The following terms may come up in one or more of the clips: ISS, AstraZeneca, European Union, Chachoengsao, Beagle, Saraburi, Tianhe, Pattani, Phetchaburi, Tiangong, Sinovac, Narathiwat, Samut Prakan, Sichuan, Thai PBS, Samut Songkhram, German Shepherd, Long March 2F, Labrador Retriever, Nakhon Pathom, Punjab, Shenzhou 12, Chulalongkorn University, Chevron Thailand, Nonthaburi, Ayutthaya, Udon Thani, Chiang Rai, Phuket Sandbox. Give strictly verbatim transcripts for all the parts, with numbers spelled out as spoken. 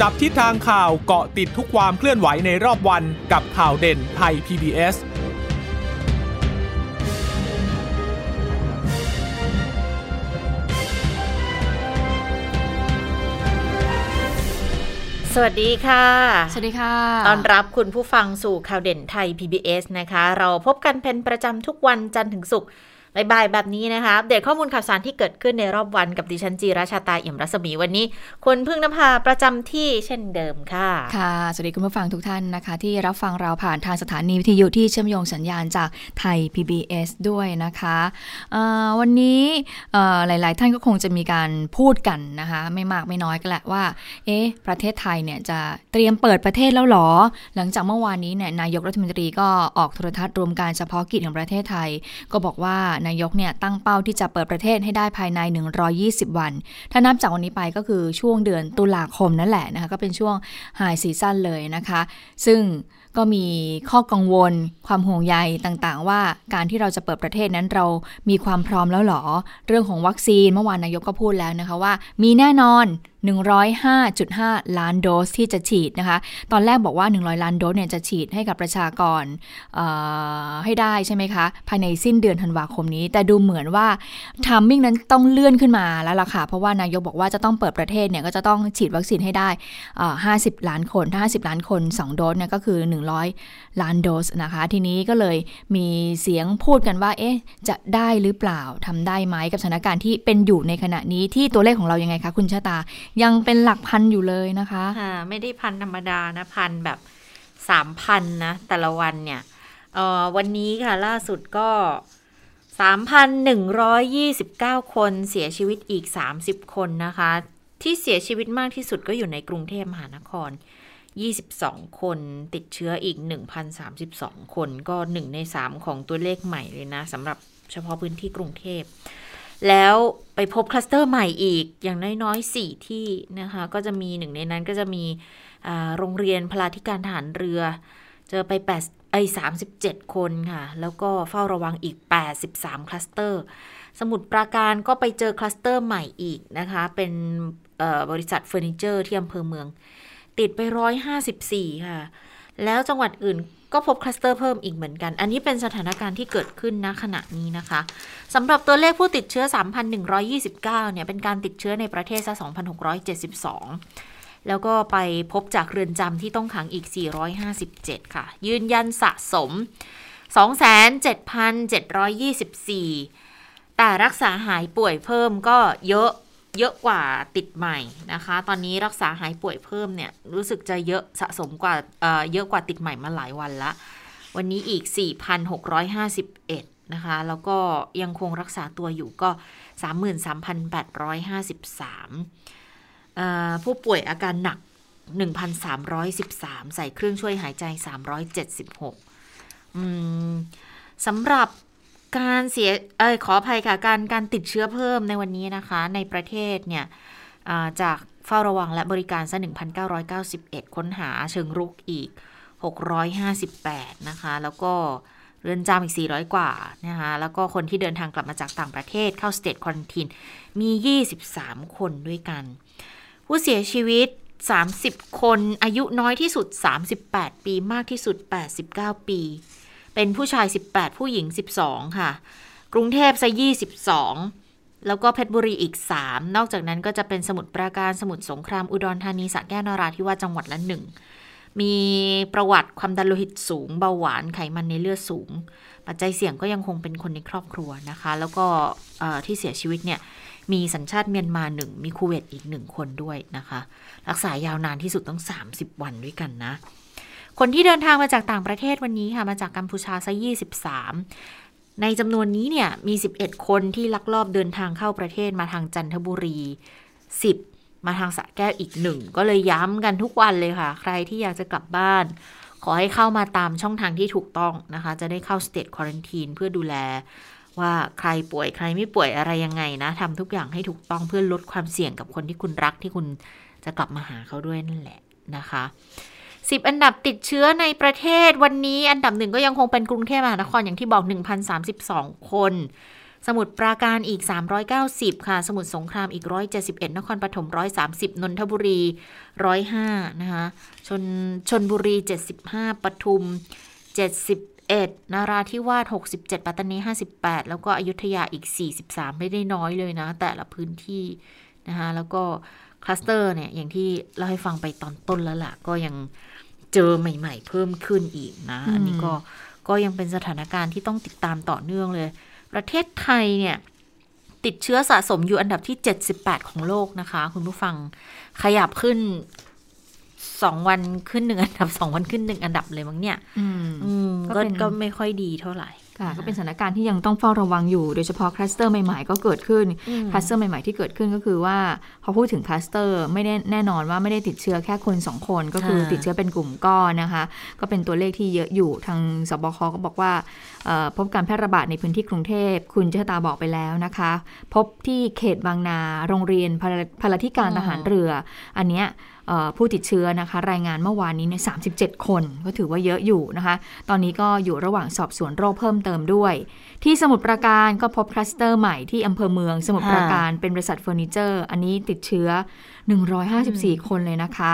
จับทิศทางข่าวเกาะติดทุกความเคลื่อนไหวในรอบวันกับข่าวเด่นไทย พี บี เอสสวัสดีค่ะสวัสดีค่ะต้อนรับคุณผู้ฟังสู่ข่าวเด่นไทย พี บี เอส นะคะเราพบกันเป็นประจำทุกวันจันทร์ถึงศุกร์บ่ายๆแบบนี้นะคะอัปเดตข้อมูลข่าวสารที่เกิดขึ้นในรอบวันกับดิฉันจีราชาตาเอี่ยมรัศมีวันนี้คุณพึ่งนภาประจำที่เช่นเดิมค่ะค่ะสวัสดีคุณผู้ฟังทุกท่านนะคะที่รับฟังเราผ่านทางสถานีวิทยุที่เชื่อมโยงสัญญาณจากไทย พี บี เอส ด้วยนะคะวันนี้หลายๆท่านก็คงจะมีการพูดกันนะคะไม่มากไม่น้อยก็แหละว่าเอ๊ะประเทศไทยเนี่ยจะเตรียมเปิดประเทศแล้วหรอหลังจากเมื่อวานนี้เนี่ยนายกรัฐมนตรีก็ออกโทรทัศน์รวมการเฉพาะกิจของประเทศไทยก็บอกว่านายกเนี่ยตั้งเป้าที่จะเปิดประเทศให้ได้ภายในหนึ่งร้อยยี่สิบวันถ้านับจากวันนี้ไปก็คือช่วงเดือนตุลาคมนั่นแหละนะคะก็เป็นช่วงไฮซีซั่นเลยนะคะซึ่งก็มีข้อกังวลความห่วงใยต่างๆว่าการที่เราจะเปิดประเทศนั้นเรามีความพร้อมแล้วหรอเรื่องของวัคซีนเมื่อวานนายกก็พูดแล้วนะคะว่ามีแน่นอน หนึ่งร้อยห้าจุดห้า ล้านโดสที่จะฉีดนะคะตอนแรกบอกว่าหนึ่งร้อยล้านโดสเนี่ยจะฉีดให้กับประชากรให้ได้ใช่ไหมคะภายในสิ้นเดือนธันวาคมนี้แต่ดูเหมือนว่าไทมิ่งนั้นต้องเลื่อนขึ้นมาแล้วล่ะค่ะเพราะว่านายกบอกว่าจะต้องเปิดประเทศเนี่ยก็จะต้องฉีดวัคซีนให้ได้ห้าสิบล้านคนถ้าห้าสิบล้านคนสองโดสเนี่ยก็คือหนึ่งร้อยล้านโดสนะคะทีนี้ก็เลยมีเสียงพูดกันว่าเอ๊ะจะได้หรือเปล่าทำได้ไหมกับสถานการณ์ที่เป็นอยู่ในขณะนี้ที่ตัวเลขของเรายังไงคะคุณชะตายังเป็นหลักพันอยู่เลยนะคะค่ะไม่ได้พันธรรมดานะพันแบบ สามพัน นะแต่ละวันเนี่ยเอ่อวันนี้ค่ะล่าสุดก็ สามพันหนึ่งร้อยยี่สิบเก้า คนเสียชีวิตอีกสามสิบคนนะคะที่เสียชีวิตมากที่สุดก็อยู่ในกรุงเทพมหานครยี่สิบสองคนติดเชื้ออีก หนึ่งพันสามสิบสอง คนก็หนึ่งในสามของตัวเลขใหม่เลยนะสำหรับเฉพาะพื้นที่กรุงเทพแล้วไปพบคลัสเตอร์ใหม่อีกอย่างน้อยๆสี่ที่นะคะก็จะมีหนึ่งในนั้นก็จะมีโรงเรียนพลาธิการทหารเรือเจอไปแปดไอ้สามสิบเจ็ดคนค่ะแล้วก็เฝ้าระวังอีกแปดสิบสามคลัสเตอร์สมุทรปราการก็ไปเจอคลัสเตอร์ใหม่อีกนะคะเป็นบริษัทเฟอร์นิเจอร์ที่อำเภอเมืองติดไปหนึ่งร้อยห้าสิบสี่ค่ะแล้วจังหวัดอื่นก็พบคลัสเตอร์เพิ่มอีกเหมือนกันอันนี้เป็นสถานการณ์ที่เกิดขึ้นณขณะนี้นะคะสำหรับตัวเลขผู้ติดเชื้อ สามพันหนึ่งร้อยยี่สิบเก้า เนี่ยเป็นการติดเชื้อในประเทศซะ สองพันหกร้อยเจ็ดสิบสอง แล้วก็ไปพบจากเรือนจำที่ต้องขังอีกสี่ร้อยห้าสิบเจ็ดค่ะยืนยันสะสม สองแสนเจ็ดพันเจ็ดร้อยยี่สิบสี่ แต่รักษาหายป่วยเพิ่มก็เยอะเยอะกว่าติดใหม่นะคะตอนนี้รักษาหายป่วยเพิ่มเนี่ยรู้สึกจะเยอะสะสมกว่าเอ่อเยอะกว่าติดใหม่มาหลายวันละวันนี้อีก สี่พันหกร้อยห้าสิบเอ็ด นะคะแล้วก็ยังคงรักษาตัวอยู่ก็ สามหมื่นสามพันแปดร้อยห้าสิบสาม เอ่อผู้ป่วยอาการหนัก หนึ่งพันสามร้อยสิบสาม ใส่เครื่องช่วยหายใจ สามร้อยเจ็ดสิบหก อืมสำหรับการเสียเอ่อขออภัยค่ะการการติดเชื้อเพิ่มในวันนี้นะคะในประเทศเนี่ยจากเฝ้าระวังและบริการซะ หนึ่งพันเก้าร้อยเก้าสิบเอ็ด ค้นหาเชิงรุกอีกหกร้อยห้าสิบแปดนะคะแล้วก็เรือนจำอีกสี่ร้อยกว่านะคะแล้วก็คนที่เดินทางกลับมาจากต่างประเทศเข้า State Quarantine มียี่สิบสามคนด้วยกันผู้เสียชีวิตสามสิบคนอายุน้อยที่สุดสามสิบแปดปีมากที่สุดแปดสิบเก้าปีเป็นผู้ชายสิบแปดผู้หญิงสิบสองค่ะกรุงเทพซะยี่สิบสองแล้วก็เพชรบุรีอีกสามนอกจากนั้นก็จะเป็นสมุทรปราการสมุทรสงครามอุดรธานีสระแก้วนราธิวาสจังหวัดละหนึ่งมีประวัติความดันโลหิตสูงเบาหวานไขมันในเลือดสูงปัจจัยเสี่ยงก็ยังคงเป็นคนในครอบครัวนะคะแล้วก็ที่เสียชีวิตเนี่ยมีสัญชาติเมียนมาหนึ่งมีคูเวตอีกหนึ่งคนด้วยนะคะรักษายาวนานที่สุดต้องสามสิบวันด้วยกันนะคนที่เดินทางมาจากต่างประเทศวันนี้ค่ะมาจากกัมพูชาซะยี่สิบสามในจำนวนนี้เนี่ยมีสิบเอ็ดคนที่ลักลอบเดินทางเข้าประเทศมาทางจันทบุรีสิบมาทางสระแก้วอีกหนึ่งก็เลยย้ำกันทุกวันเลยค่ะใครที่อยากจะกลับบ้านขอให้เข้ามาตามช่องทางที่ถูกต้องนะคะจะได้เข้า State Quarantine เพื่อดูแลว่าใครป่วยใครไม่ป่วยอะไรยังไงนะทำทุกอย่างให้ถูกต้องเพื่อลดความเสี่ยงกับคนที่คุณรักที่คุณจะกลับมาหาเขาด้วยนั่นแหละนะคะสิบอันดับติดเชื้อในประเทศวันนี้อันดับหนึ่งก็ยังคงเป็นกรุงเทพมหานครอย่างที่บอก หนึ่งพันสามสิบสอง คน สมุทรปราการอีกสามร้อยเก้าสิบค่ะสมุทรสงครามอีกหนึ่งร้อยเจ็ดสิบเอ็ดนครปฐมหนึ่งร้อยสามสิบนนทบุรีหนึ่งร้อยห้านะคะชนชลบุรีเจ็ดสิบห้าปทุมเจ็ดสิบเอ็ดนราธิวาสหกสิบเจ็ดปัตตานีห้าสิบแปดแล้วก็อยุธยาอีกสี่สิบสามไม่ได้น้อยเลยนะแต่ละพื้นที่นะคะแล้วก็คลัสเตอร์เนี่ยอย่างที่เราให้ฟังไปตอนต้นแล้วล่ะก็ยังเจอใหม่ๆเพิ่มขึ้นอีกนะอันนี้ก็ก็ยังเป็นสถานการณ์ที่ต้องติดตามต่อเนื่องเลยประเทศไทยเนี่ยติดเชื้อสะสมอยู่อันดับที่เจ็ดสิบแปดของโลกนะคะคุณผู้ฟังขยับขึ้นสองวันขึ้นหนึ่งอันดับสองวันขึ้นหนึ่งอันดับเลยมั้งเนี่ยก็ก็ไม่ค่อยดีเท่าไหร่ค่ะก็เป็นสถานการณ์ที่ยังต้องเฝ้าระวังอยู่โดยเฉพาะคลัสเตอร์ใหม่ๆก็เกิดขึ้นคลัสเตอร์ใหม่ๆที่เกิดขึ้นก็คือว่าพอพูดถึงคลัสเตอร์ไม่ได้แน่นอนว่าไม่ได้ติดเชื้อแค่คนสองคนก็คือติดเชื้อเป็นกลุ่มก้อนนะคะก็เป็นตัวเลขที่เยอะอยู่ทางสบคก็บอกว่าพบการแพร่ระบาดในพื้นที่กรุงเทพคุณเจษฎาบอกไปแล้วนะคะพบที่เขตบางนาโรงเรียนพลธิการทหารเรืออันเนี้ยผู้ติดเชื้อนะคะรายงานเมื่อวานนี้ในสามสิบเจ็ดคนก็ถือว่าเยอะอยู่นะคะตอนนี้ก็อยู่ระหว่างสอบสวนโรคเพิ่มเติมด้วยที่สมุทรปราการก็พบคลัสเตอร์ใหม่ที่อำเภอเมืองสมุทรปราการเป็นบริษัทเฟอร์นิเจอร์อันนี้ติดเชื้อหนึ่งร้อยห้าสิบสี่คนเลยนะคะ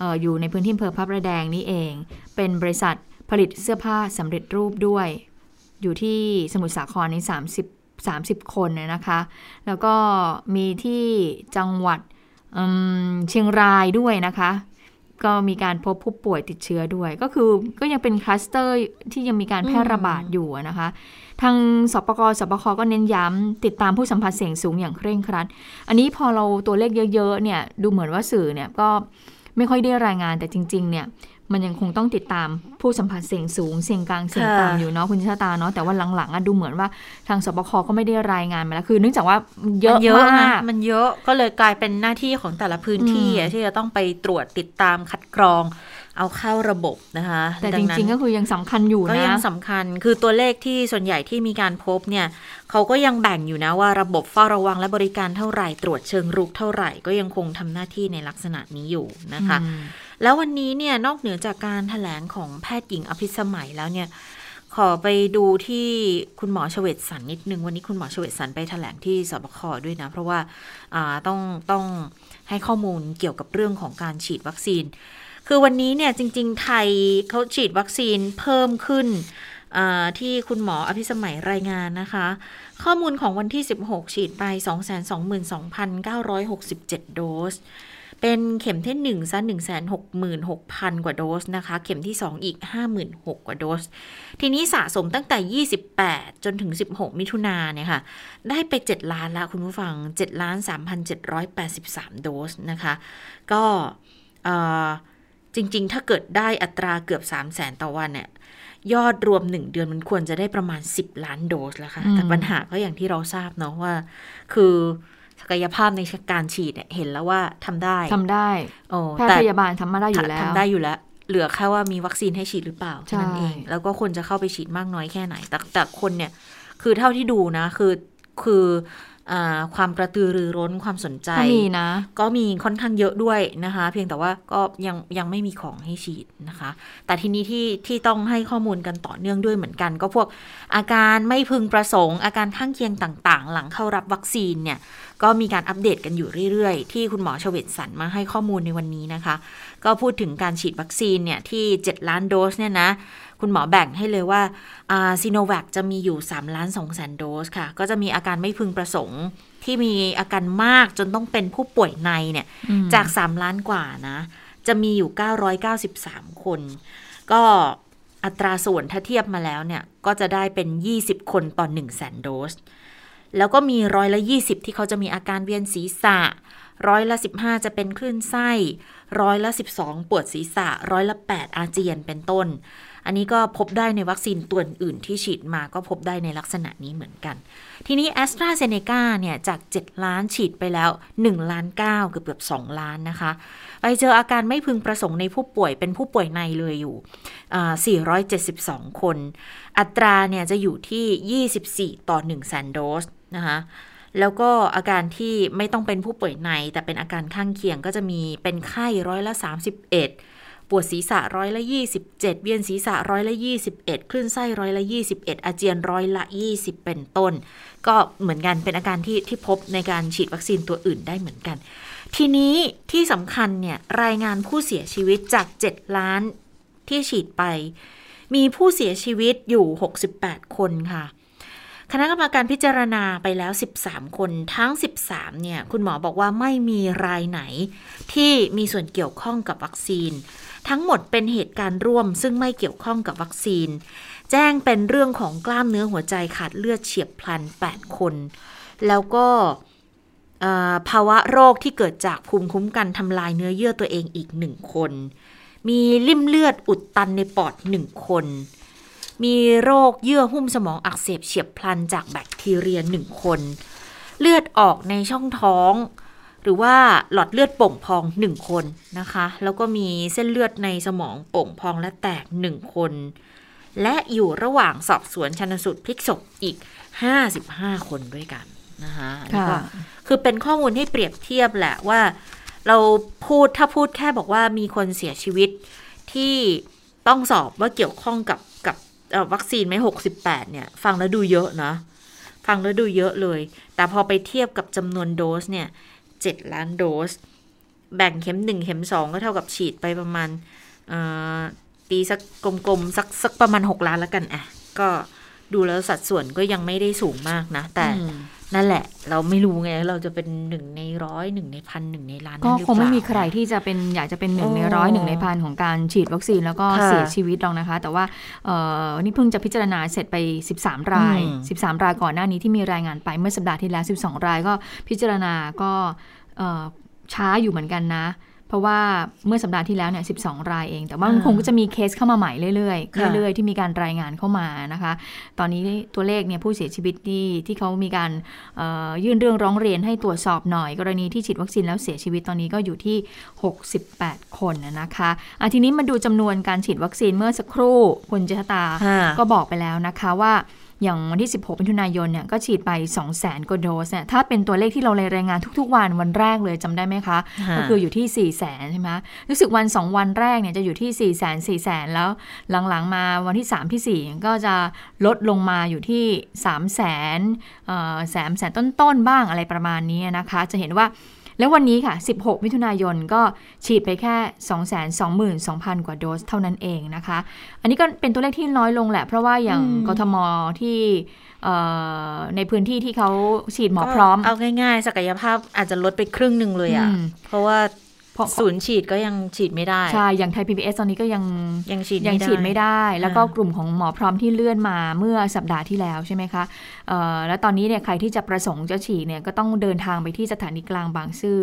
อ, อ, อยู่ในพื้นที่อำเภอพระประแดงนี่เองเป็นบริษัทผลิตเสื้อผ้าสำเร็จรูปด้วยอยู่ที่สมุทรสาครในสามสิบ สามสิบคนนะคะแล้วก็มีที่จังหวัดเชียงรายด้วยนะคะก็มีการพบผู้ป่วยติดเชื้อด้วยก็คือก็ยังเป็นคลัสเตอร์ที่ยังมีการแพร่ระบาดอยู่นะคะทางสปกสบคก็เน้นย้ำติดตามผู้สัมผัสเสี่ยงสูงอย่างเคร่งครัดอันนี้พอเราตัวเลขเยอะๆเนี่ยดูเหมือนว่าสื่อเนี่ยก็ไม่ค่อยได้รายงานแต่จริงๆเนี่ยมันยังคงต้องติดตามผู้สัมผัสเสี่ยงสูงเสี่ยงกลางเสี่ยงต่ำอยู่เนาะคุณชะตาเนาะแต่ว่าหลังๆดูเหมือนว่าทางสบคก็ไม่ได้รายงานมาแล้วคือเนื่องจากว่าเยอะมากมันเยอะก็เลยกลายเป็นหน้าที่ของแต่ละพื้นที่ที่จะต้องไปตรวจติดตามคัดกรองเอาเข้าระบบนะคะแต่จริงๆก็คือยังสำคัญอยู่นะก็ยังสำคัญคือตัวเลขที่ส่วนใหญ่ที่มีการพบเนี่ยเขาก็ยังแบ่งอยู่นะว่าระบบเฝ้าระวังและบริการเท่าไหร่ตรวจเชิงรุกเท่าไหร่ก็ยังคงทำหน้าที่ในลักษณะนี้อยู่นะคะแล้ววันนี้เนี่ยนอกเหนือจากการแถลงของแพทย์หญิงอภิสมัยแล้วเนี่ยขอไปดูที่คุณหมอชเวศสันนิดนึงวันนี้คุณหมอชเวศสันไปแถลงที่สบคด้วยนะเพราะว่าต้องต้องให้ข้อมูลเกี่ยวกับเรื่องของการฉีดวัคซีนคือวันนี้เนี่ยจริงๆไทยเขาฉีดวัคซีนเพิ่มขึ้นที่คุณหมออภิสมัยรายงานนะคะข้อมูลของวันที่สิบหกฉีดไป สองแสนสองหมื่นสองพันเก้าร้อยหกสิบเจ็ด โดสเป็นเข็มที่หนึ่งซะ หนึ่งแสนหกหมื่นหกพัน กว่าโดสนะคะเข็มที่สองอีก ห้าหมื่นหกพัน กว่าโดสทีนี้สะสมตั้งแต่ยี่สิบแปดจนถึงสิบหกมิถุนายนเนี่ยค่ะได้ไปเจ็ดล้านละคุณผู้ฟัง เจ็ดล้านสามพันเจ็ดร้อยแปดสิบสาม โดสนะคะก็จริงๆถ้าเกิดได้อัตราเกือบ สามแสน ต่อวันเนี่ยยอดรวมหนึ่งเดือนมันควรจะได้ประมาณสิบล้านโดสแล้วค่ะแต่ปัญหาก็อย่างที่เราทราบเนาะว่าคือศักยภาพในการฉีดเห็นแล้วว่าทำได้ทำได้แพทย์พยาบาลทำมาได้อยู่แล้วทำได้อยู่แล้วเหลือแค่ว่ามีวัคซีนให้ฉีดหรือเปล่าเท่านั้นเองแล้วก็คนจะเข้าไปฉีดมากน้อยแค่ไหนแต่แต่คนเนี่ยคือเท่าที่ดูนะคือคือความกระตือรือร้นความสนใจก็มีนะก็มีค่อนข้างเยอะด้วยนะคะเพียงแต่ว่าก็ยังยังไม่มีของให้ฉีดนะคะแต่ทีนี้ที่ที่ต้องให้ข้อมูลกันต่อเนื่องด้วยเหมือนกันก็พวกอาการไม่พึงประสงค์อาการข้างเคียงต่างๆหลังเข้ารับวัคซีนเนี่ยก็มีการอัปเดตกันอยู่เรื่อยๆที่คุณหมอชเวศสันมาให้ข้อมูลในวันนี้นะคะก็พูดถึงการฉีดวัคซีนเนี่ยที่เจ็ดล้านโดสเนี่ยนะคุณหมอแบ่งให้เลยว่า Sinovac จะมีอยู่ สามล้านสองแสน โดสค่ะก็จะมีอาการไม่พึงประสงค์ที่มีอาการมากจนต้องเป็นผู้ป่วยในเนี่ยจากสามล้านกว่านะจะมีอยู่เก้าร้อยเก้าสิบสามคนก็อัตราส่วนถ้าเทียบมาแล้วเนี่ยก็จะได้เป็นยี่สิบคนต่อ หนึ่งแสน โดสแล้วก็มีร้อยละยี่สิบที่เขาจะมีอาการเวียนศีรษะร้อยละสิบห้าจะเป็นคลื่นไส้ร้อยละสิบสองปวดศีรษะร้อยละแปดอาเจียนเป็นต้นอันนี้ก็พบได้ในวัคซีนตัวอื่นที่ฉีดมาก็พบได้ในลักษณะนี้เหมือนกันทีนี้ AstraZeneca เนี่ยจากเจ็ดล้านฉีดไปแล้วหนึ่งล้านเก้าเกือบๆสองล้านนะคะไปเจออาการไม่พึงประสงค์ในผู้ป่วยเป็นผู้ป่วยในเลยอยู่สี่ร้อยเจ็ดสิบสองคนอัตราเนี่ยจะอยู่ที่ยี่สิบสี่ต่อ หนึ่งแสน โดสนะคะแล้วก็อาการที่ไม่ต้องเป็นผู้ป่วยในแต่เป็นอาการข้างเคียงก็จะมีเป็นไข้ร้อยละสามสิบเอ็ด ปวดศีรษะร้อยละยี่สิบเจ็ดเวียนศีรษะร้อยละยี่สิบเอ็ดคลื่นไส้ร้อยละยี่สิบเอ็ดอาเจียนร้อยละยี่สิบเป็นต้นก็เหมือนกันเป็นอาการที่ที่พบในการฉีดวัคซีนตัวอื่นได้เหมือนกันทีนี้ที่สำคัญเนี่ยรายงานผู้เสียชีวิตจากเจ็ดล้านที่ฉีดไปมีผู้เสียชีวิตอยู่หกสิบแปดคนค่ะคณะกรรมการพิจารณาไปแล้วสิบสามคนทั้งสิบสามเนี่ยคุณหมอบอกว่าไม่มีรายไหนที่มีส่วนเกี่ยวข้องกับวัคซีนทั้งหมดเป็นเหตุการณ์ร่วมซึ่งไม่เกี่ยวข้องกับวัคซีนแจ้งเป็นเรื่องของกล้ามเนื้อหัวใจขาดเลือดเฉียบพลันแปดคนแล้วก็ภาวะโรคที่เกิดจากภูมิคุ้มกันทำลายเนื้อเยื่อตัวเองอีกหนึ่งคนมีลิ่มเลือดอุดตันในปอดหนึ่งคนมีโรคเยื่อหุ้มสมองอักเสบเฉียบพลันจากแบคทีเรียหนึ่งคนเลือดออกในช่องท้องหรือว่าหลอดเลือดโป่งพองหนึ่งคนนะคะแล้วก็มีเส้นเลือดในสมองโป่งพองและแตกหนึ่งคนและอยู่ระหว่างสอบสวนชันสูตรพลิกศพอีกห้าสิบห้าคนด้วยกันนะคะแล้วก็คือเป็นข้อมูลให้เปรียบเทียบแหละว่าเราพูดถ้าพูดแค่บอกว่ามีคนเสียชีวิตที่ต้องสอบว่าเกี่ยวข้องกับกับวัคซีนไหมหกสิบแปดเนี่ยฟังแล้วดูเยอะนะฟังแล้วดูเยอะเลยแต่พอไปเทียบกับจำนวนโดสเนี่ยเจ็ดล้านโดสแบ่งเข็มหนึ่งเข็มสองก็เท่ากับฉีดไปประมาณตีสักกลมๆสักสักประมาณหกล้านแล้วกันอ่ะก็ดูแล้วสัดส่วนก็ยังไม่ได้สูงมากนะแต่นั่นแหละเราไม่รู้ไงเราจะเป็นหนึ่งในร้อยหนึ่งในพันหนึ่งในล้านก็คงไม่มีใครที่จะเป็นอยากจะเป็นหนึ่งในร้อยหนึ่งในพันของการฉีดวัคซีนแล้วก็เสียชีวิตหรอกนะคะแต่ว่านี่เพิ่งจะพิจารณาเสร็จไปสิบสามรายสิบสามรายก่อนหน้านี้ที่มีรายงานไปเมื่อสัปดาห์ที่แล้วสิบสองรายก็พิจารณาก็ช้าอยู่เหมือนกันนะเพราะว่าเมื่อสัปดาห์ที่แล้วเนี่ยสิบสองรายเองแต่ว่ามันคงก็จะมีเคสเข้ามาใหม่เรื่อยๆเรื่อยๆที่มีการรายงานเข้ามานะคะตอนนี้ตัวเลขเนี่ยผู้เสียชีวิตที่ที่เขามีการยื่นเรื่องร้องเรียนให้ตรวจสอบหน่อยกรณีที่ฉีดวัคซีนแล้วเสียชีวิตตอนนี้ก็อยู่ที่หกสิบแปดคนนะคะอ่ะทีนี้มาดูจำนวนการฉีดวัคซีนเมื่อสักครู่คุณเจษฎาก็บอกไปแล้วนะคะว่าอย่างวันที่สิบหกมิถุนายนเนี่ยก็ฉีดไป สองแสน กว่าโดสเนี่ยถ้าเป็นตัวเลขที่เรารายงานทุกๆวันวันแรกเลยจำได้ไหมคะก็คืออยู่ที่ สี่แสน ใช่ไหมรู้สึกวันสองวันแรกเนี่ยจะอยู่ที่ สี่แสน สี่แสน แล้วหลังๆมาวันที่สามที่สี่ก็จะลดลงมาอยู่ที่ สามแสน เอ่อ สามแสน ต้นๆบ้างอะไรประมาณนี้นะคะจะเห็นว่าแล้ววันนี้ค่ะสิบหกมิถุนายนก็ฉีดไปแค่ สองแสนสองหมื่นสองพัน กว่าโดสเท่านั้นเองนะคะอันนี้ก็เป็นตัวเลขที่น้อยลงแหละเพราะว่าอย่างกทมที่ในพื้นที่ที่เขาฉีดหมอพร้อมเอาง่ายๆศักยภาพอาจจะลดไปครึ่งนึงเลยอ่ะเพราะว่าศูนย์ฉีดก็ยังฉีดไม่ได้ใช่อย่างไทย พี บี เอส ตอนนี้ก็ยังยังฉีดยังฉีดไม่ได้แล้วก็กลุ่มของหมอพร้อมที่เลื่อนมาเมื่อสัปดาห์ที่แล้วใช่ไหมคะแล้วตอนนี้เนี่ยใครที่จะประสงค์จะฉีดเนี่ยก็ต้องเดินทางไปที่สถานีกลางบางซื่อ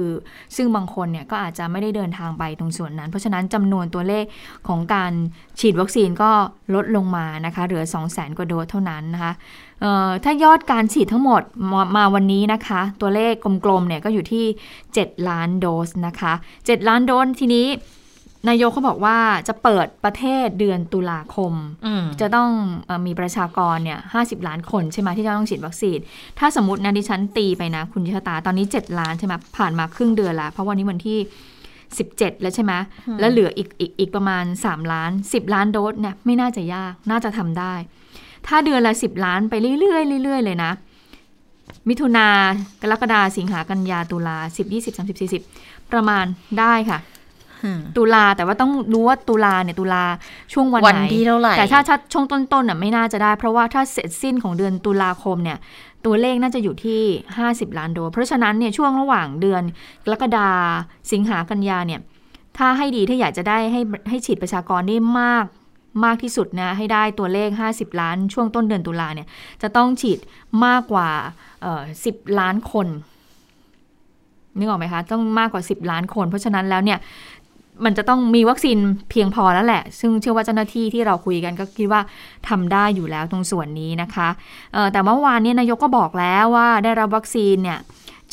ซึ่งบางคนเนี่ยก็อาจจะไม่ได้เดินทางไปตรงส่วนนั้นเพราะฉะนั้นจำนวนตัวเลขของการฉีดวัคซีนก็ลดลงมานะคะเหลือ สองแสน กว่าโดสเท่านั้นนะคะถ้ายอดการฉีดทั้งหมดมาวันนี้นะคะตัวเลขกลมๆเนี่ยก็อยู่ที่เจ็ดล้านโดสนะคะเจ็ดล้านโดสทีนี้นายกเขาบอกว่าจะเปิดประเทศเดือนตุลาคมจะต้องมีประชากรเนี่ยห้าสิบล้านคนใช่ไหมที่จะต้องฉีดวัคซีนถ้าสมมตินะดิฉันตีไปนะคุณชะตาตอนนี้เจ็ดล้านใช่ไหมผ่านมาครึ่งเดือนแล้วเพราะวันนี้วันที่สิบเจ็ดแล้วใช่ไหมแล้วเหลืออีกอีกอีกประมาณสามล้านสิบล้านโดสเนี่ยไม่น่าจะยากน่าจะทำได้ถ้าเดือนละสิบล้านไปเรื่อยๆเรื่อยๆเลยนะมิถุนากรกฎาสิงหากันยาตุลาสิบ ยี่สิบ สามสิบ สี่สิบประมาณได้ค่ะตุลาแต่ว่าต้องรู้ว่าตุลาเนี่ยตุลาช่วงวันไหนแต่ถ้าช่วงต้นๆน่ะไม่น่าจะได้เพราะว่าถ้าเสร็จสิ้นของเดือนตุลาคมเนี่ยตัวเลขน่าจะอยู่ที่ห้าสิบล้านโดสเพราะฉะนั้นเนี่ยช่วงระหว่างเดือนกรกฎาสิงหากันยาเนี่ยถ้าให้ดีถ้าอยากจะได้ให้ให้ฉีดประชากรได้มากมากที่สุดนะให้ได้ตัวเลขห้าสิบล้านช่วงต้นเดือนตุลาเนี่ยจะต้องฉีดมากกว่าเอ่อสิบล้านคนนึกออกไหมคะต้องมากกว่าสิบล้านคนเพราะฉะนั้นแล้วเนี่ยมันจะต้องมีวัคซีนเพียงพอแล้วแหละซึ่งเชื่อว่าเจ้าหน้าที่ที่เราคุยกันก็คิดว่าทำได้อยู่แล้วตรงส่วนนี้นะคะแต่เมื่อวานนี้นายกก็บอกแล้วว่าได้รับวัคซีนเนี่ย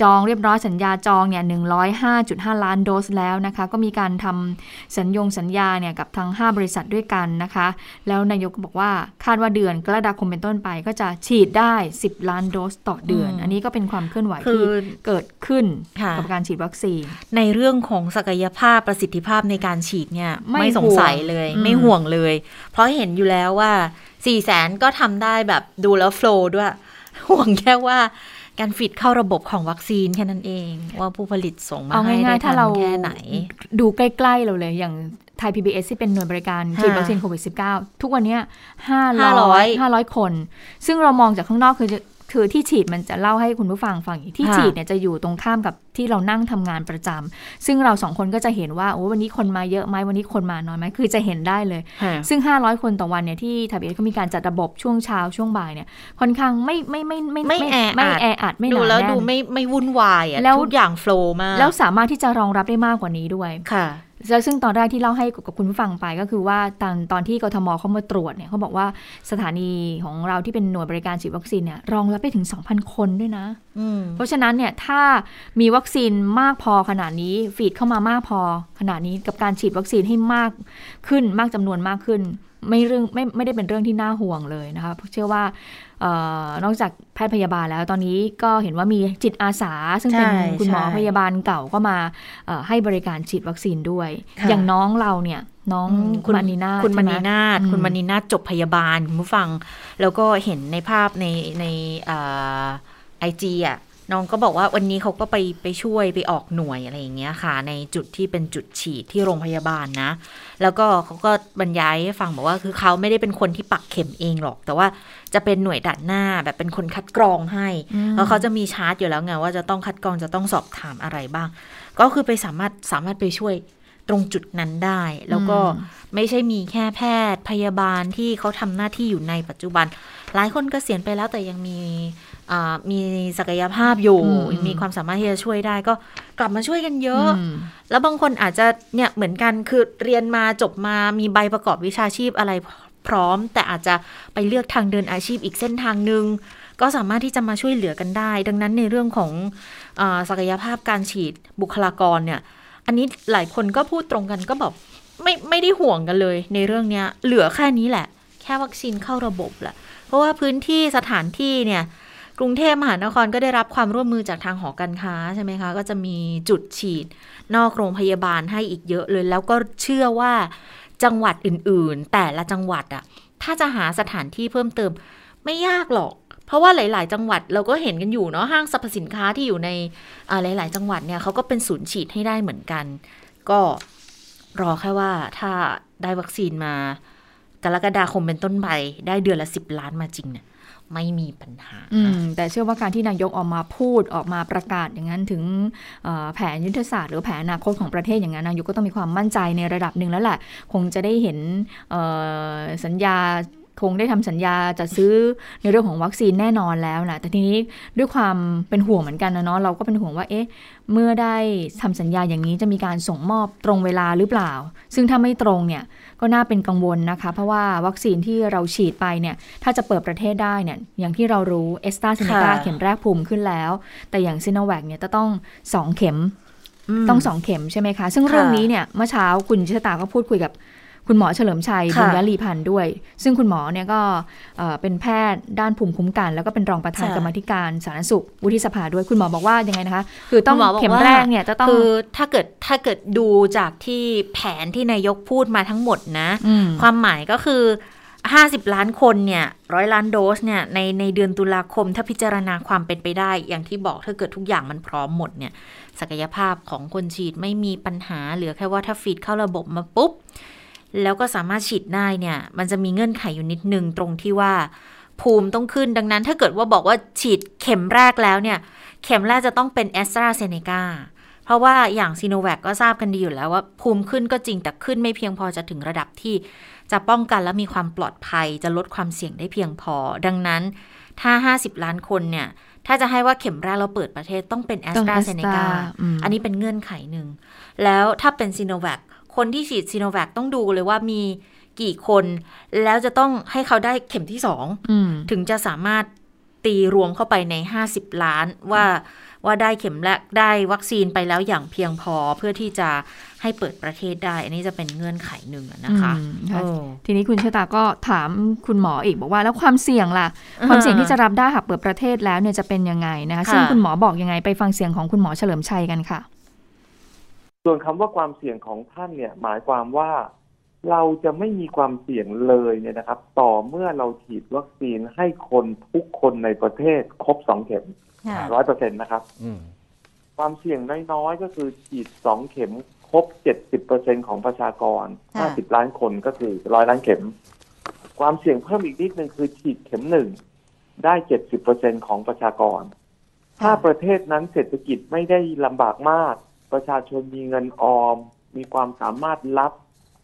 จองเรียบร้อยสัญญาจองเนี่ย หนึ่งร้อยห้าจุดห้า ล้านโดสแล้วนะคะก็มีการทำสัญญงสัญญาเนี่ยกับทั้งห้าบริษัทด้วยกันนะคะแล้วนายกบอกว่าคาดว่าเดือนกรกฎาคมเป็นต้นไปก็จะฉีดได้สิบล้านโดสต่อเดือน อ, อันนี้ก็เป็นความเคลื่อนไหวที่เกิดขึ้นกับการฉีดวัคซีนในเรื่องของศักยภาพประสิทธิภาพในการฉีดเนี่ยไม่สงสัยเลยไม่ห่วงเลยเพราะเห็นอยู่แล้วว่าสี่แสนก็ทำได้แบบดูแล้วโฟลว์ด้วยห่วงแค่ว่าการฟีดเข้าระบบของวัคซีนแค่นั้นเองว่าผู้ผลิตส่งมาให้ได้ทันแค่ไหนดูใกล้ๆเราเลยอย่างไทย พี บี เอส ที่เป็นหน่วยบริการฉีดวัคซีนโควิด สิบเก้า ทุกวันนี้ห้าร้อย ห้าร้อยคนซึ่งเรามองจากข้างนอกคือคือที่ฉีดมันจะเล่าให้คุณผู้ฟังฟังอีกที่ฉีดเนี่ยจะอยู่ตรงข้ามกับที่เรานั่งทำงานประจำซึ่งเราสองคนก็จะเห็นว่าโอ้วันนี้คนมาเยอะไหมวันนี้คนมาน้อยไหมคือจะเห็นได้เลยซึ่งห้าร้อยคนต่อวันเนี่ยที่ทะเบียนเขามีการจัดระบบช่วงเช้าช่วงบ่ายเนี่ยค่อนข้างไม่ไม่ไม่ไม่ไม่แออัดไม่หนาแน่นดูแล้วดูไม่ไม่วุ่นวายอ่ะทุกอย่างโฟลว์มากแล้วสามารถที่จะรองรับได้มากกว่านี้ด้วยค่ะแล้วซึ่งตอนแรกที่เล่าให้กับคุณผู้ฟังไปก็คือว่าตอนตอนที่กทมเขามาตรวจเนี่ยเขาบอกว่าสถานีของเราที่เป็นหน่วยบริการฉีดวัคซีนเนี่ยรองรับได้ถึง สองพัน คนด้วยนะเพราะฉะนั้นเนี่ยถ้ามีวัคซีนมากพอขนาดนี้ฟีดเข้ามามากพอขนาดนี้กับการฉีดวัคซีนให้มากขึ้นมากจำนวนมากขึ้นไม่เรื่องไม่ไม่ได้เป็นเรื่องที่น่าห่วงเลยนะคะเชื่อว่าเอ่อนอกจากแพทย์พยาบาลแล้วตอนนี้ก็เห็นว่ามีจิตอาสาซึ่งเป็นคุณหมอพยาบาลเก่าก็มาเอ่อให้บริการฉีดวัคซีนด้วยอย่างน้องเราเนี่ยน้องคุณมณีนาถคุณมณีนาถคุณมณีนาถจบพยาบาลคุณผู้ฟังแล้วก็เห็นในภาพในในเอ่อ ไอ จี อ่ะน้องก็บอกว่าวันนี้เขาก็ไปไปช่วยไปออกหน่วยอะไรอย่างเงี้ยค่ะในจุดที่เป็นจุดฉีดที่โรงพยาบาลนะแล้วก็เขาก็บรรยายให้ฟังบอกว่าคือเขาไม่ได้เป็นคนที่ปักเข็มเองหรอกแต่ว่าจะเป็นหน่วยดัดหน้าแบบเป็นคนคัดกรองให้แล้วเขาจะมีชาร์ตอยู่แล้วไงว่าจะต้องคัดกรองจะต้องสอบถามอะไรบ้างก็คือไปสามารถสามารถไปช่วยตรงจุดนั้นได้แล้วก็ไม่ใช่มีแค่แพทย์พยาบาลที่เขาทำหน้าที่อยู่ในปัจจุบันหลายคนเกษียณไปแล้วแต่ยังมีมีศักยภาพอยู่มีความสามารถที่จะช่วยได้ก็กลับมาช่วยกันเยอะแล้วบางคนอาจจะเนี่ยเหมือนกันคือเรียนมาจบมามีใบประกอบวิชาชีพอะไรพร้อมแต่อาจจะไปเลือกทางเดินอาชีพอีกเส้นทางนึงก็สามารถที่จะมาช่วยเหลือกันได้ดังนั้นในเรื่องของศักยภาพการฉีดบุคลากรเนี่ยอันนี้หลายคนก็พูดตรงกันก็บอกไม่ไม่ได้ห่วงกันเลยในเรื่องเนี้ยเหลือแค่นี้แหละแค่วัคซีนเข้าระบบแหละเพราะว่าพื้นที่สถานที่เนี่ยกรุงเทพมหานครก็ได้รับความร่วมมือจากทางหอการค้าใช่ไหมคะก็จะมีจุดฉีดนอกโรงพยาบาลให้อีกเยอะเลยแล้วก็เชื่อว่าจังหวัดอื่นๆแต่ละจังหวัดอ่ะถ้าจะหาสถานที่เพิ่มเติมไม่ยากหรอกเพราะว่าหลายๆจังหวัดเราก็เห็นกันอยู่เนาะห้างสรรพสินค้าที่อยู่ในหลายๆจังหวัดเนี่ยเขาก็เป็นศูนย์ฉีดให้ได้เหมือนกันก็รอแค่ว่าถ้าได้วัคซีนมากรกฎาคมเป็นต้นไปได้เดือนละสิบล้านมาจริงเนี่ยไม่มีปัญหาแต่เชื่อว่าการที่นายกออกมาพูดออกมาประกาศอย่างนั้นถึงแผนยุทธศาสตร์หรือแผนอนาคตของประเทศอย่างนั้นนายกก็ต้องมีความมั่นใจในระดับหนึ่งแล้วแหละคงจะได้เห็นสัญญาคงได้ทำสัญญาจะซื้อในเรื่องของวัคซีนแน่นอนแล้วนะแต่ทีนี้ด้วยความเป็นห่วงเหมือนกันนะเนาะเราก็เป็นห่วงว่าเอ๊ะเมื่อได้ทำสัญญาอย่างนี้จะมีการส่งมอบตรงเวลาหรือเปล่าซึ่งถ้าไม่ตรงเนี่ยก็น่าเป็นกังวลนะคะเพราะว่าวัคซีนที่เราฉีดไปเนี่ยถ้าจะเปิดประเทศได้เนี่ยอย่างที่เรารู้ AstraZeneca เข็มแรกภูมิขึ้นแล้วแต่อย่าง Sinovac เนี่ยจะต้องสองเข็มต้องสองเข็มใช่ไหมคะซึ่งเรื่องนี้เนี่ยเมื่อเช้าคุณชิตตาก็พูดคุยกับคุณหมอเฉลิมชัยบุญยลีพันธ์ด้วยซึ่งคุณหมอเนี่ยก็เป็นแพทย์ด้านภูมิคุ้มกันแล้วก็เป็นรองประธานกรรมการสาธารณสุขวุฒิสภาด้วยคุณหมอบอกว่ายังไงนะคะคือต้องเข็มแรกเนี่ยจะต้องคือถ้าเกิดถ้าเกิดดูจากที่แผนที่นายกพูดมาทั้งหมดนะความหมายก็คือห้าสิบล้านคนเนี่ยหนึ่งร้อยล้านโดสเนี่ยในในเดือนตุลาคมถ้าพิจารณาความเป็นไปได้อย่างที่บอกถ้าเกิดทุกอย่างมันพร้อมหมดเนี่ยศักยภาพของคนฉีดไม่มีปัญหาเหลือแค่ว่าถ้าฟีดเข้าระบบมาปุ๊บแล้วก็สามารถฉีดได้เนี่ยมันจะมีเงื่อนไขอยู่นิดนึงตรงที่ว่าภูมิต้องขึ้นดังนั้นถ้าเกิดว่าบอกว่าฉีดเข็มแรกแล้วเนี่ยเข็มแรกจะต้องเป็น AstraZeneca เพราะว่าอย่าง Sinovac ก็ทราบกันดีอยู่แล้วว่าภูมิขึ้นก็จริงแต่ขึ้นไม่เพียงพอจะถึงระดับที่จะป้องกันและมีความปลอดภัยจะลดความเสี่ยงได้เพียงพอดังนั้นถ้าห้าสิบล้านคนเนี่ยถ้าจะให้ว่าเข็มแรกเราเปิดประเทศต้องเป็น AstraZeneca อันนี้เป็นเงื่อนไขนึงแล้วถ้าเป็น Sinovacคนที่ฉีดซีโนแวคต้องดูเลยว่ามีกี่คนแล้วจะต้องให้เขาได้เข็มที่สองถึงจะสามารถ ตีรวมเข้าไปในห้าสิบล้านว่าว่าได้เข็มแรกได้วัคซีนไปแล้วอย่างเพียงพอเพื่อที่จะให้เปิดประเทศได้อันนี้จะเป็นเงื่อนไขหนึ่งนะคะทีนี้คุณชะตาก็ถามคุณหมออีกบอกว่าแล้วความเสี่ยงล่ะความเสี่ยงที่จะรับได้หากเปิดประเทศแล้วเนี่ยจะเป็นยังไงนะคะซึ่งคุณหมอบอกยังไงไปฟังเสียงของคุณหมอเฉลิมชัยกันค่ะส่วนคำว่าความเสี่ยงของท่านเนี่ยหมายความว่าเราจะไม่มีความเสี่ยงเลยเนี่ยนะครับต่อเมื่อเราฉีดวัคซีนให้คนทุกคนในประเทศครบสองเข็ม หนึ่งร้อยเปอร์เซ็นต์ นะครับความเสี่ยงน้อยๆก็คือฉีดสองเข็มครบ เจ็ดสิบเปอร์เซ็นต์ ของประชากรห้าสิบล้านคนก็คือหนึ่งร้อยล้านเข็มความเสี่ยงเพิ่มอีกนิดนึงคือฉีดเข็มหนึ่งได้ เจ็ดสิบเปอร์เซ็นต์ ของประชากรถ้าประเทศนั้นเศรษฐกิจไม่ได้ลำบากมากประชาชนมีเงินออมมีความสามารถรับ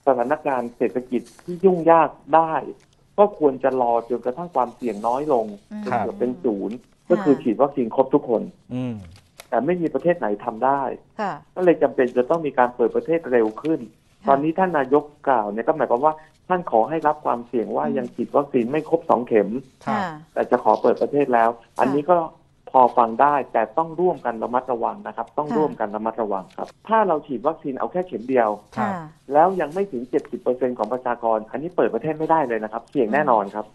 สถานการณ์เศรษฐกิจที่ยุ่งยากได้ก็ควรจะรอจนกระทั่งความเสี่ยงน้อยลงจนเกือบเป็นศูนย์ก็คือฉีดวัคซีนครบทุกคนแต่ไม่มีประเทศไหนทำได้ก็เลยจำเป็นจะต้องมีการเปิดประเทศเร็วขึ้นตอนนี้ท่านนายกกล่าวเนี่ยก็หมายความว่าท่านขอให้รับความเสี่ยงว่ายังฉีดวัคซีนไม่ครบสองเข็มแต่จะขอเปิดประเทศแล้วอันนี้ก็พอฟังได้แต่ต้องร่วมกันระมัดระวังนะครับต้องร่วมกันระมัดระวังครับถ้าเราฉีดวัคซีนเอาแค่เข็มเดียวแล้วยังไม่ถึง เจ็ดสิบเปอร์เซ็นต์ ของประชากรอันนี้เปิดประเทศไม่ได้เลยนะครับเสี่ยงแน่นอนครับ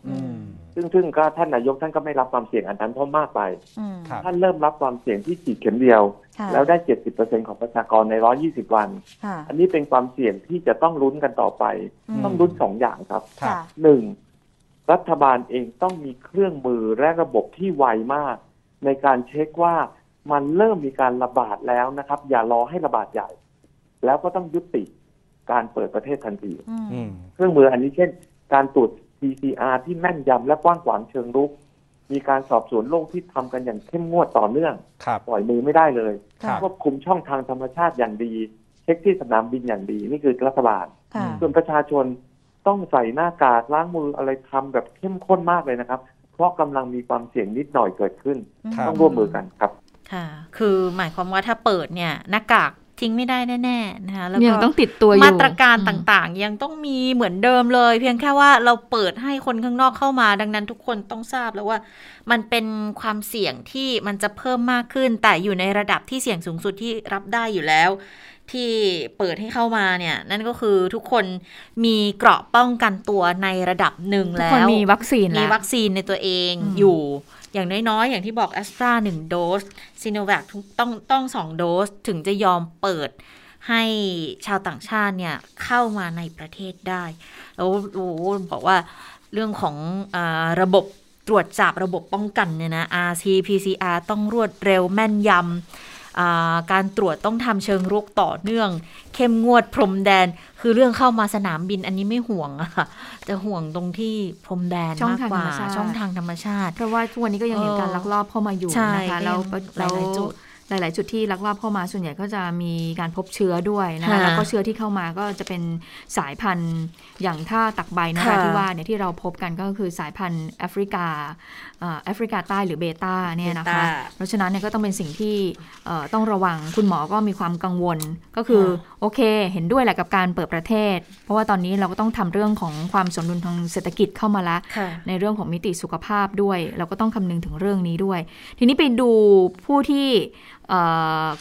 ซึ่งซึ่งก็ท่านนายกท่านก็ไม่รับความเสี่ยงอันนั้นเพราะมากไปท่านเริ่มรับความเสี่ยงที่ฉีดเข็มเดียวแล้วได้ เจ็ดสิบเปอร์เซ็นต์ ของประชากรในหนึ่งร้อยยี่สิบวันอันนี้เป็นความเสี่ยงที่จะต้องลุ้นกันต่อไปต้องลุ้นสองอย่างครับหนึ่งรัฐบาลเองต้องมีเครื่องมือและระบบที่ไวมากในการเช็คว่ามันเริ่มมีการระบาดแล้วนะครับอย่ารอให้ระบาดใหญ่แล้วก็ต้องยุติการเปิดประเทศทันทีเครื่องมืออันนี้เช่นการตรวจ พี ซี อาร์ ที่แม่นยำและกว้างขวางเชิงรุกมีการสอบสวนโรคที่ทำกันอย่างเข้มงวดต่อเนื่องปล่อยมือไม่ได้เลยควบคุมช่องทางธรรมชาติอย่างดีเช็คที่สนามบินอย่างดีนี่คือรัฐบาลส่วนประชาชนต้องใส่หน้ากากล้างมืออะไรทำแบบเข้มข้นมากเลยนะครับเพราะกำลังมีความเสี่ยงนิดหน่อยเกิดขึ้นต้องร่วมมือกันครับค่ะคือหมายความว่าถ้าเปิดเนี่ยหน้ากากทิ้งไม่ได้แน่ๆนะคะแล้วก็ต้องติดตัวอยู่มาตรการต่างๆยังต้องมีเหมือนเดิมเลยเพียงแค่ว่าเราเปิดให้คนข้างนอกเข้ามาดังนั้นทุกคนต้องทราบแล้วว่ามันเป็นความเสี่ยงที่มันจะเพิ่มมากขึ้นแต่อยู่ในระดับที่เสี่ยงสูงสุดที่รับได้อยู่แล้วที่เปิดให้เข้ามาเนี่ยนั่นก็คือทุกคนมีเกราะป้องกันตัวในระดับหนึ่งแล้วทุกคนมีวัคซีนมีวัคซีนในตัวเองอยู่อย่างน้อยๆอย่างที่บอก Astra หนึ่ง โดส Sinovac ต้องต้องสองโดสถึงจะยอมเปิดให้ชาวต่างชาติเนี่ยเข้ามาในประเทศได้แล้วโอ้บอกว่าเรื่องของอ่าระบบตรวจจับระบบป้องกันเนี่ยนะ อาร์ ที พี ซี อาร์ ต้องรวดเร็วแม่นยำการตรวจต้องทำเชิงรุกต่อเนื่องเข้มงวดพรมแดนคือเรื่องเข้ามาสนามบินอันนี้ไม่ห่วงอะค่ะแต่ห่วงตรงที่พรมแดนมากกว่าช่องทางธรรมชาติเพราะว่าทุกวันนี้ก็ยังเห็นการลักลอบเข้ามาอยู่นะคะแล้วหลายจุดหลายๆจุดที่ลักลอบเข้ามาส่วนใหญ่ก็จะมีการพบเชื้อด้วยนะคะแล้วก็เชื้อที่เข้ามาก็จะเป็นสายพันธุ์อย่างถ้าตักใบนะคะที่ว่าเนี่ยที่เราพบกันก็คือสายพันธุ์แอฟริกาแอฟริกาใต้หรือเบต้าเนี่ยนะคะเพราะฉะนั้นเนี่ยก็ต้องเป็นสิ่งที่ต้องระวังคุณหมอก็มีความกังวลก็คือโอเคเห็นด้วยแหละกับการเปิดประเทศเพราะว่าตอนนี้เราก็ต้องทำเรื่องของความสมดุลทางเศรษฐกิจเข้ามาละในเรื่องของมิติสุขภาพด้วยเราก็ต้องคำนึงถึงเรื่องนี้ด้วยทีนี้ไปดูผู้ที่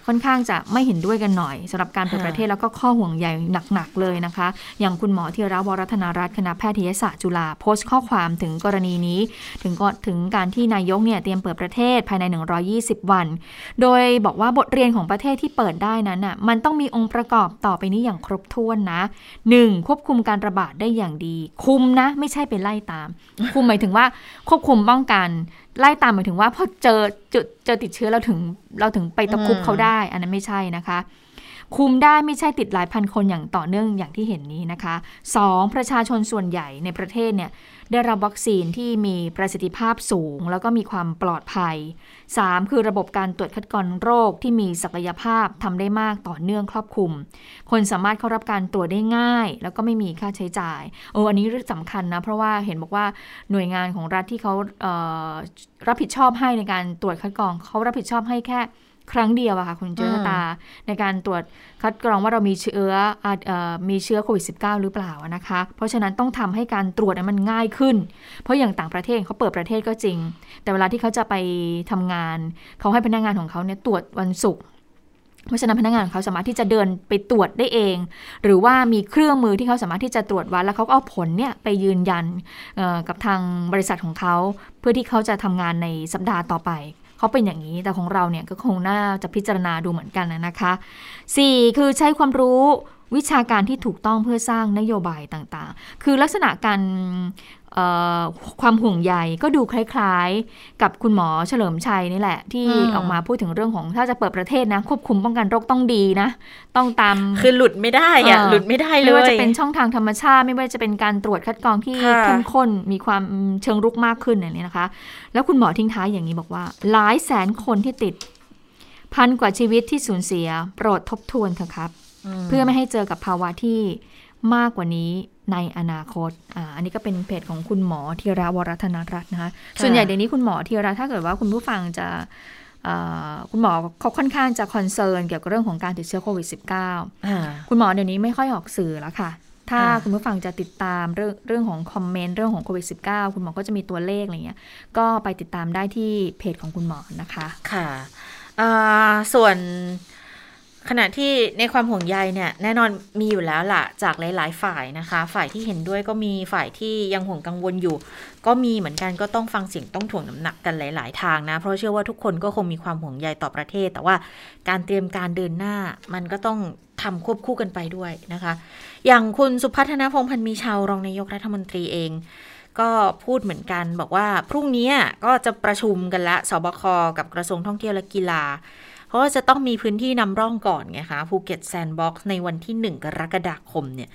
ค่อนข้างจะไม่เห็นด้วยกันหน่อยสำหรับการเปิดประเทศแล้วก็ข้อห่วงใยหนักๆเลยนะคะอย่างคุณหมอธีรวรธนรัตน์คณะแพทยศาสตร์จุฬาโพสต์ข้อความถึงกรณีนี้ถึงก็ถึงการที่นายกเนี่ยเตรียมเปิดประเทศภายในหนึ่งร้อยยี่สิบวันโดยบอกว่าบทเรียนของประเทศที่เปิดได้นั้นน่ะมันต้องมีองค์ประกอบต่อไปนี้อย่างครบถ้วนนะหนึ่งควบคุมการระบาดได้อย่างดีคุมนะไม่ใช่ไปไล่ตามคุมหมายถึงว่าควบคุมป้องกันไล่ตามหมายถึงว่าพอเจอจุดเจอติดเชื้อเราถึงเราถึงไปตะคุบเขาได้อันนั้นไม่ใช่นะคะคุมได้ไม่ใช่ติดหลายพันคนอย่างต่อเนื่องอย่างที่เห็นนี้นะคะสองประชาชนส่วนใหญ่ในประเทศเนี่ยได้รับวัคซีนที่มีประสิทธิภาพสูงแล้วก็มีความปลอดภัยสามคือระบบการตรวจคัดกรองโรคที่มีศักยภาพทำได้มากต่อเนื่องครอบคลุมคนสามารถเข้ารับการตรวจได้ง่ายแล้วก็ไม่มีค่าใช้จ่ายโอ้อันนี้สำคัญนะเพราะว่าเห็นบอกว่าหน่วยงานของรัฐที่เขารับผิดชอบให้ในการตรวจคัดกรองเขารับผิดชอบให้แค่ ครั้งเดียวอะค่ะคุณเจษฎาในการตรวจคัดกรองว่าเรามีเชื้อมีเชื้อโควิด สิบเก้า หรือเปล่านะคะเพราะฉะนั้นต้องทำให้การตรวจมันง่ายขึ้นเพราะอย่างต่างประเทศเขาเปิดประเทศก็จริงแต่เวลาที่เขาจะไปทำงานเขาให้พนักงานของเขาเนี่ยตรวจวันศุกร์เพราะฉะนั้นพนักงานเขาสามารถที่จะเดินไปตรวจได้เองหรือว่ามีเครื่องมือที่เขาสามารถที่จะตรวจวัดแล้วเขาก็เอาผลเนี่ยไปยืนยันกับทางบริษัทของเขาเพื่อที่เขาจะทำงานในสัปดาห์ต่อไปเขาเป็นอย่างนี้แต่ของเราเนี่ยก็คงน่าจะพิจารณาดูเหมือนกันนะคะสี่คือใช้ความรู้วิชาการที่ถูกต้องเพื่อสร้างนโยบายต่างๆคือลักษณะการความห่วงใยก็ดูคล้ายๆกับคุณหมอเฉลิมชัยนี่แหละที่ออกมาพูดถึงเรื่องของถ้าจะเปิดประเทศนะควบคุมป้องกันโรคต้องดีนะต้องตามคือหลุดไม่ได้อะหลุดไม่ได้เลยไม่ว่าจะเป็นช่องทางธรรมชาติไม่ว่าจะเป็นการตรวจคัดกรองที่เข้มข้นมีความเชิงรุกมากขึ้นอย่างนี้นะคะแล้วคุณหมอทิ้งท้ายอย่างนี้บอกว่าหลายแสนคนที่ติดพันกว่าชีวิตที่สูญเสียโปรดทบทวนเถอะครับเพื่อไม่ให้เจอกับภาวะที่มากกว่านี้ในอนาคต อ, อันนี้ก็เป็นเพจของคุณหมอธีระวรธนรัตน์นะคะส่วนใหญ่เดี๋ยวนี้คุณหมอธีระถ้าเกิดว่าคุณผู้ฟังจะคุณหมอเขาค่อนข้างจะคอนเซิร์นเกี่ยวกับเรื่องของการติดเชื้อโควิด สิบเก้า คุณหมอเดี๋ยวนี้ไม่ค่อยออกสื่อแล้วค่ะถ้าคุณผู้ฟังจะติดตามเรื่องเรื่องของคอมเมนต์เรื่องของโควิด สิบเก้า คุณหมอก็จะมีตัวเลขอะไรเงี้ยก็ไปติดตามได้ที่เพจของคุณหมอนะคะค่ะส่วนขณะที่ในความห่วงใยเนี่ยแน่นอนมีอยู่แล้วล่ะจากหลายๆฝ่ายนะคะฝ่ายที่เห็นด้วยก็มีฝ่ายที่ยังห่วงกังวลอยู่ก็มีเหมือนกันก็ต้องฟังเสียงต้องถ่วงน้ำหนักกันหลายๆทางนะเพราะเชื่อว่าทุกคนก็คงมีความห่วงใยต่อประเทศแต่ว่าการเตรียมการเดินหน้ามันก็ต้องทำควบคู่กันไปด้วยนะคะอย่างคุณสุพัฒนพงษ์พันธ์มีเชารองนายกรัฐมนตรีเองก็พูดเหมือนกันบอกว่าพรุ่งนี้ก็จะประชุมกันละสบคกับกระทรวงท่องเที่ยวและกีฬาเพราะว่าจะต้องมีพื้นที่นำร่องก่อนไงคะภูเก็ตแซนด์บ็อกซ์ในวันที่หนึ่งกรกฎาคมเนี่ย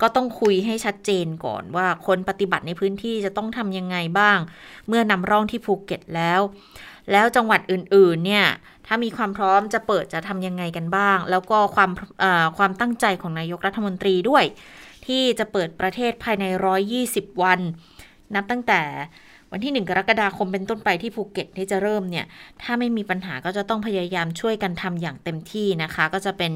ก็ต้องคุยให้ชัดเจนก่อนว่าคนปฏิบัติในพื้นที่จะต้องทำยังไงบ้างเมื่อนำร่องที่ภูเก็ตแล้วแล้วจังหวัดอื่นๆเนี่ยถ้ามีความพร้อมจะเปิดจะทำยังไงกันบ้างแล้วก็ความความตั้งใจของนายกรัฐมนตรีด้วยที่จะเปิดประเทศภายในหนึ่งร้อยยี่สิบวันนับตั้งแต่วันที่หนึ่งกรกฎาคมเป็นต้นไปที่ภูเก็ตที่จะเริ่มเนี่ยถ้าไม่มีปัญหาก็จะต้องพยายามช่วยกันทำอย่างเต็มที่นะคะก็จะเป็น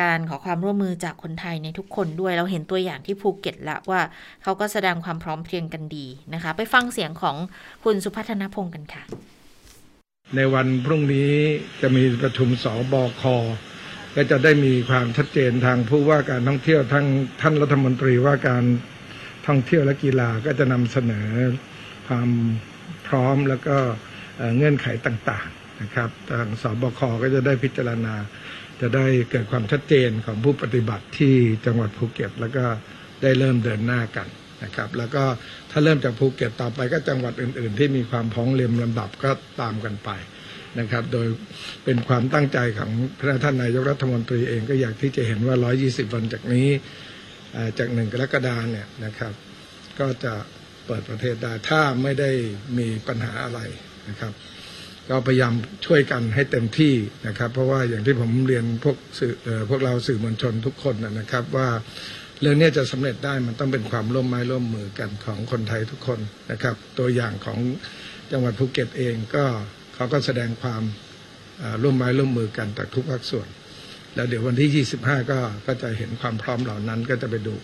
การขอความร่วมมือจากคนไทยในทุกคนด้วยเราเห็นตัวอย่างที่ภูเก็ตละว่าเขาก็แสดงความพร้อมเพรียงกันดีนะคะไปฟังเสียงของคุณสุพัฒนพงษ์กันค่ะในวันพรุ่งนี้จะมีประชุมสบคก็จะได้มีความชัดเจนทางผู้ว่าการท่องเที่ยวทั้งท่านรัฐมนตรีว่าการท่องเที่ยวและกีฬาก็จะนำเสนอความพร้อมแล้วก็เงื่อนไขต่างๆนะครับทางสบคก็จะได้พิจารณาจะได้เกิดความชัดเจนของผู้ปฏิบัติที่จังหวัดภูเก็ตแล้วก็ได้เริ่มเดินหน้ากันนะครับแล้วก็ถ้าเริ่มจากภูเก็ตต่อไปก็จังหวัดอื่นๆที่มีความพ้องเรียมลำดับก็ตามกันไปนะครับโดยเป็นความตั้งใจของท่านนายกรัฐมนตรีเองก็อยากที่จะเห็นว่าหนึ่งร้อยยี่สิบวันจากนี้จากหนึ่งกรกฎาคมเนี่ยนะครับก็จะเปิดประเทศได้ถ้าไม่ได้มีปัญหาอะไรนะครับก็พยายามช่วยกันให้เต็มที่นะครับเพราะว่าอย่างที่ผมเรียนพวกสื่อพวกเราสื่อมวลชนทุกคนนะครับว่าเรื่องนี้จะสำเร็จได้มันต้องเป็นความร่วมไม้ร่วมมือกันของคนไทยทุกคนนะครับตัวอย่างของจังหวัดภูเก็ตเองก็เขาก็แสดงความร่วมไม้ร่วมมือกันจากทุกภาคส่วนแล้วเดี๋ยววันที่ยี่สิบห้าก็ก็จะเห็นความพร้อมเหล่านั้นก็จะไปดู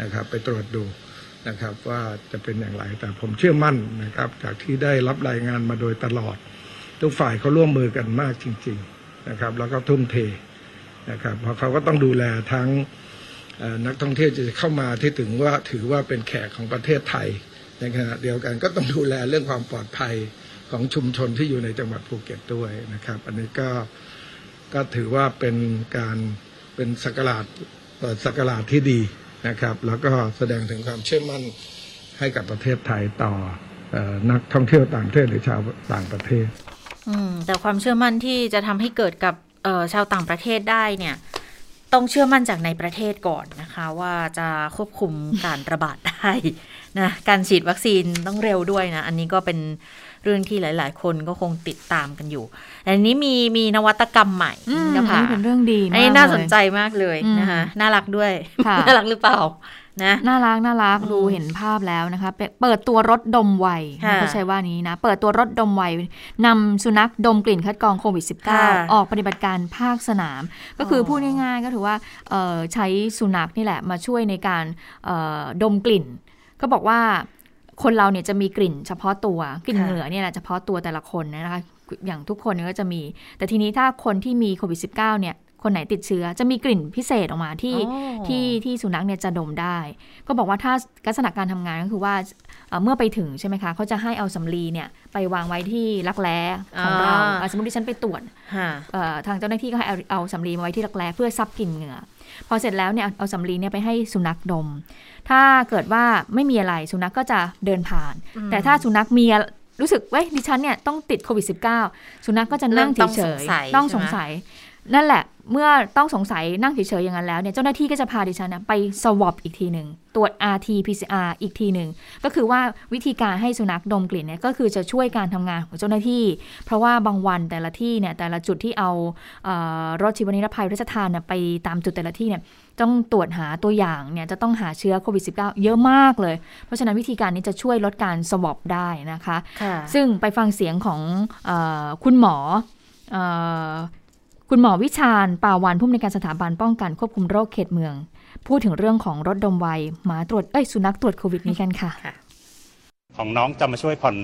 นะครับไปตรวจดูนะครับว่าจะเป็นอย่างไรแต่ผมเชื่อมั่นนะครับจากที่ได้รับรายงานมาโดยตลอดทุกฝ่ายเขาร่วมมือกันมากจริงๆนะครับแล้วก็ทุ่มเทนะครับเพราะเขาก็ต้องดูแลทั้งนักท่องเที่ยวจะเข้ามาที่ถึงว่าถือว่าเป็นแขกของประเทศไทยในขณะเดียวกันก็ต้องดูแลเรื่องความปลอดภัยของชุมชนที่อยู่ในจังหวัดภูเก็ตด้วยนะครับอันนี้ก็ก็ถือว่าเป็นการเป็นศักราชเปิดศักราชที่ดีนะครับแล้วก็แสดงถึงความเชื่อมั่นให้กับประเทศไทยต่อนักท่องเที่ยวต่างประเทศหรือชาวต่างประเทศแต่ความเชื่อมั่นที่จะทำให้เกิดกับชาวต่างประเทศได้เนี่ยต้องเชื่อมั่นจากในประเทศก่อนนะคะว่าจะควบคุมการระบาดได้นะการฉีดวัคซีนต้องเร็วด้วยนะอันนี้ก็เป็นเรื่องที่หลายๆคนก็คงติดตามกันอยู่อันนี้มีมีนวัตกรรมใหม่นะคะเป็นเรื่องดีมากเลยน่าสนใจมากเลยนะคะน่ารักด้วยน่ารักหรือเปล่า นะน่ารักน่ารักดูเห็นภาพแล้วนะคะเปิดตัวรถดมไวเขาใช้ว่านี้นะเปิดตัวรถดมไวนำสุนัขดมกลิ่นคัดกรองโควิด สิบเก้า ออกปฏิบัติการภาคสนามก็คือพูดง่ายๆก็ถือว่าใช้สุนัขนี่แหละมาช่วยในการดมกลิ่นก็บอกว่าคนเราเนี่ยจะมีกลิ่นเฉพาะตัวกลิ่นเหงื่อเนี่ยแหละเฉพาะตัวแต่ละคนนะคะอย่างทุกคนก็จะมีแต่ทีนี้ถ้าคนที่มีโควิด สิบเก้า เนี่ยคนไหนติดเชื้อจะมีกลิ่นพิเศษออกมาที่ oh. ที่ที่สุนัขเนี่ยจะดมได้ก็บอกว่าถ้าลักษณะการทำงานก็คือว่า เอ่อ เมื่อไปถึงใช่ไหมคะเขาจะให้เอาสำลีเนี่ยไปวางไว้ที่รักแร้ของ oh. เราสมมติที่ฉันไปตรวจ huh. ทางเจ้าหน้าที่ก็ให้เอาเอาสำลีมาไว้ที่รักแร้เพื่อซับกลิ่นเหงื่อพอเสร็จแล้วเนี่ยเอาสำลีเนี่ยไปให้สุนัขดมถ้าเกิดว่าไม่มีอะไรสุนัข ก็จะเดินผ่าน mm. แต่ถ้าสุนัขมีรู้สึกว่าดิฉันเนี่ยต้องติดโควิด สิบเก้า สุนัข ก็จะนั่งเฉยๆต้องสงสัยนั่นแหละเมื่อต้องสงสัยนั่งเฉยๆอย่างนั้นแล้วเนี่ยเจ้าหน้าที่ก็จะพาดิฉันนะไป swab อีกทีหนึ่งตรวจ อาร์ ที พี ซี อาร์ อีกทีหนึ่งก็คือว่าวิธีการให้สุนัขดมกลิ่นเนี่ยก็คือจะช่วยการทำงานของเจ้าหน้าที่เพราะว่าบางวันแต่ละที่เนี่ยแต่ละจุดที่เอาเอ่อรถชีวนิรภัยราชทานเนี่ยไปตามจุดแต่ละที่เนี่ยต้องตรวจหาตัวอย่างเนี่ยจะต้องหาเชื้อโควิด สิบเก้า เยอะมากเลยเพราะฉะนั้นวิธีการนี้จะช่วยลดการ swab ได้นะคะซึ่งไปฟังเสียงของเอ่อคุณหมอเอ่อคุณหมอวิชาญ ป่าวานผู้อำนวยการสถาบันป้องกันควบคุมโรคเขตเมืองพูดถึงเรื่องของรถดมไวหมาตรวจเอ้ยสุนัขตรวจโควิดนี้กันค่ะของน้องจะมาช่วยผ่อน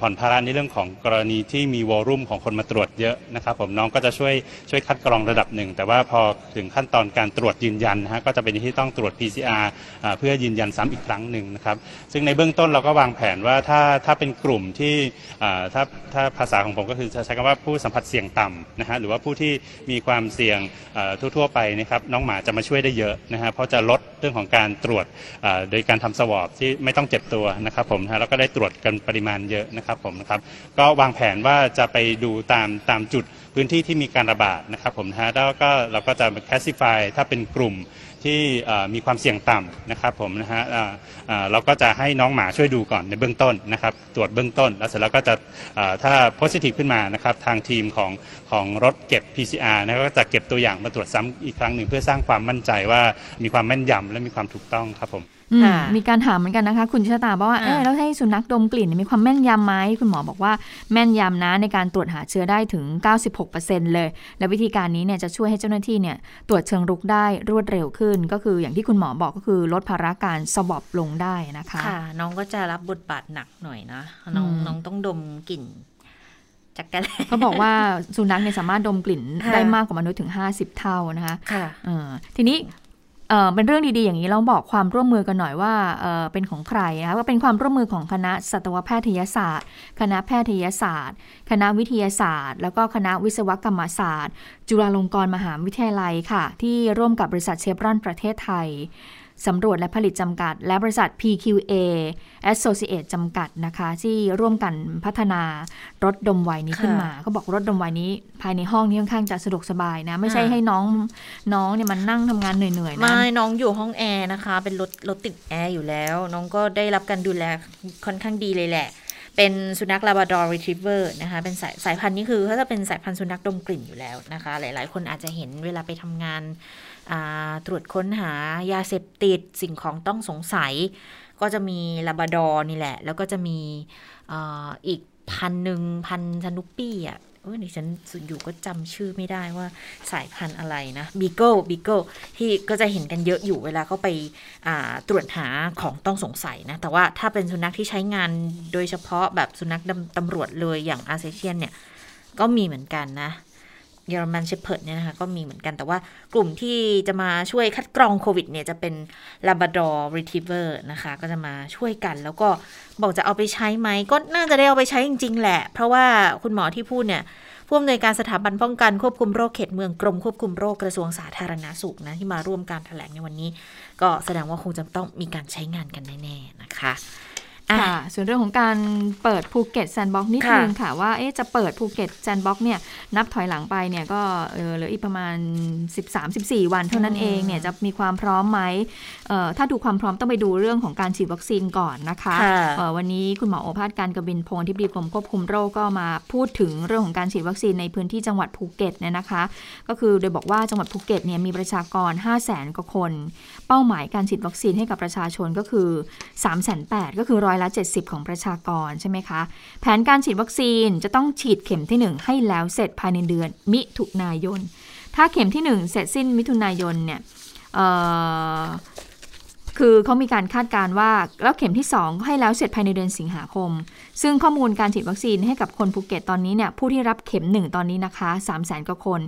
ผ่อนภาระในเรื่องของกรณีที่มีวอลุ่มของคนมาตรวจเยอะนะครับผมน้องก็จะช่วยช่วยคัดกรองระดับหนึ่งแต่ว่าพอถึงขั้นตอนการตรวจยืนยันนะฮะก็จะเป็นที่ต้องตรวจ พี ซี อาร์ เพื่อยืนยันซ้ำอีกครั้งหนึ่งนะครับซึ่งในเบื้องต้นเราก็วางแผนว่าถ้าถ้าเป็นกลุ่มที่ถ้าถ้าภาษาของผมก็คือใช้คำว่าผู้สัมผัสเสี่ยงต่ำนะฮะหรือว่าผู้ที่มีความเสี่ยงทั่วๆไปนะครับน้องหมาจะมาช่วยได้เยอะนะฮะเพราะจะลดเรื่องของการตรวจโดยการทำสวอปที่ไม่ต้องเจ็บตัวนะครับผมแล้วก็ได้ตรวจกันปริมาณเยอะนะครับผมนะครับก็วางแผนว่าจะไปดูตามตามจุดพื้นที่ที่มีการระบาดนะครับผมนะฮะแล้วก็เราก็จะแคสซิฟายถ้าเป็นกลุ่มที่มีความเสี่ยงต่ำนะครับผมนะฮะเราก็จะให้น้องหมาช่วยดูก่อนในเบื้องต้นนะครับตรวจเบื้องต้นแล้วเสร็จแล้วก็จะถ้าโพสิทีฟขึ้นมานะครับทางทีมของของรถเก็บ พี ซี อาร์ นะก็จะเก็บตัวอย่างมาตรวจซ้ำอีกครั้งหนึ่งเพื่อสร้างความมั่นใจว่ามีความแม่นยำและมีความถูกต้องครับผมมีการถามเหมือนกันนะคะคุณชะตาบอกว่าเอ๊ะแล้วให้สุนัขดมกลิ่นมีความแม่นยำไหมคุณหมอบอกว่าแม่นยำนะในการตรวจหาเชื้อได้ถึง เก้าสิบหกเปอร์เซ็นต์ เลยและวิธีการนี้เนี่ยจะช่วยให้เจ้าหน้าที่เนี่ยตรวจเชิงรุกได้รวดเร็วขึ้นก็คืออย่างที่คุณหมอบอกก็คือลดภาระการสวอปลงได้นะคะค่ะน้องก็จะรับบทบาทหนักหน่อยนะน้องน้องต้องดมกลิ่นเขาบอกว่าสุนัขเนี่ยสามารถดมกลิ่นได้มากกว่ามนุษย์ถึงห้าสิบเท่านะคะค่ะทีนี้เอ่อเป็นเรื่องดีๆอย่างนี้เราบอกความร่วมมือกันหน่อยว่า เอ่อ เป็นของใครนะคะว่าเป็นความร่วมมือของคณะสัตวแพทยศาสตร์คณะแพทยศาสตร์คณะวิทยาศาสตร์แล้วก็คณะวิศวกรรมศาสตร์จุฬาลงกรณ์มหาวิทยาลัยค่ะที่ร่วมกับบริษัทเชฟรอนประเทศไทยสำรวจและผลิตจำกัดและบริษัท พี คิว เอ Associate จำกัดนะคะที่ร่วมกันพัฒนารถดมไวนี้ขึ้นมาเขาบอกรถดมไวนี้ภายในห้องนี้ค่อนข้างจะสะดวกสบายนะไม่ใช่ให้น้องน้องเนี่ยมันนั่งทำงานเหนื่อยๆนะไม่น้องอยู่ห้องแอร์นะคะเป็นรถรถติดแอร์อยู่แล้วน้องก็ได้รับการดูแลค่อนข้างดีเลยแหละเป็นสุนัขลาบราดอร์รีทรีฟเวอร์นะคะเป็นสายสายพันธุ์นี้คือเขาจะเป็นสายพันธุ์สุนัขดมกลิ่นอยู่แล้วนะคะหลายๆคนอาจจะเห็นเวลาไปทำงานตรวจค้นหายาเสพติดสิ่งของต้องสงสัยก็จะมีลาบราดอร์นี่แหละแล้วก็จะมีอีกพันหนึ่งพันสนุปปี้อ่ะโอ้ยดิฉันอยู่ก็จำชื่อไม่ได้ว่าสายพันธุ์อะไรนะบีเกิลบีเกิลที่ก็จะเห็นกันเยอะอยู่เวลาเขาไปตรวจหาของต้องสงสัยนะแต่ว่าถ้าเป็นสุนัขที่ใช้งานโดยเฉพาะแบบสุนัขตำรวจเลยอย่างอาเซเชียนเนี่ยก็มีเหมือนกันนะเยอรมันเชพเพิร์ดเนี่ยนะคะก็มีเหมือนกันแต่ว่ากลุ่มที่จะมาช่วยคัดกรองโควิดเนี่ยจะเป็นลาบราดอร์รีทรีฟเวอร์นะคะก็จะมาช่วยกันแล้วก็บอกจะเอาไปใช้ไหมก็น่าจะได้เอาไปใช้จริงๆแหละเพราะว่าคุณหมอที่พูดเนี่ยผู้อำนวยการสถาบันป้องกันควบคุมโรคเขตเมืองกรมควบคุมโรคกระทรวงสาธารณสุขนะที่มาร่วมการแถลงในวันนี้ก็แสดงว่าคงจะต้องมีการใช้งานกันแน่ๆนะคะ ค่ะส่วนเรื่องของการเปิดภูเก็ตแซนด์บ็อกซ์นิดนึงค่ะว่าจะเปิดภูเก็ตแซนด์บ็อกซ์เนี่ยนับถอยหลังไปเนี่ยก็เหลืออีกประมาณ สิบสามถึงสิบสี่ วันเท่านั้นเองเนี่ยจะมีความพร้อมไหมถ้าดูความพร้อมต้องไปดูเรื่องของการฉีดวัคซีนก่อนนะคะวันนี้คุณหมอโอภาสการกบินพงศ์ที่ดีกรมควบคุมโรคก็มาพูดถึงเรื่องของการฉีดวัคซีนในพื้นที่จังหวัดภูเก็ตเนี่ยนะคะก็คือโดยบอกว่าจังหวัดภูเก็ตเนี่ยมีประชากร ห้าแสน กว่าคนเป้าหมายการฉีดวัคซีนให้กับประชาชนก็คือ สามแสนแปดหมื่น ก็คือร้อยละเจ็ดสิบของประชากรใช่ไหมคะแผนการฉีดวัคซีนจะต้องฉีดเข็มที่หนึ่งให้แล้วเสร็จภายในเดือนมิถุนายนถ้าเข็มที่หนึ่งเสร็จสิ้นมิถุนายนเนี่ยคือเขามีการคาดการณ์ว่าแล้วเข็มที่สองให้แล้วเสร็จภายในเดือนสิงหาคมซึ่งข้อมูลการฉีดวัคซีนให้กับคนภูเก็ตตอนนี้เนี่ยผู้ที่รับเข็มหนึ่งตอนนี้นะคะ สามแสน กว่าคน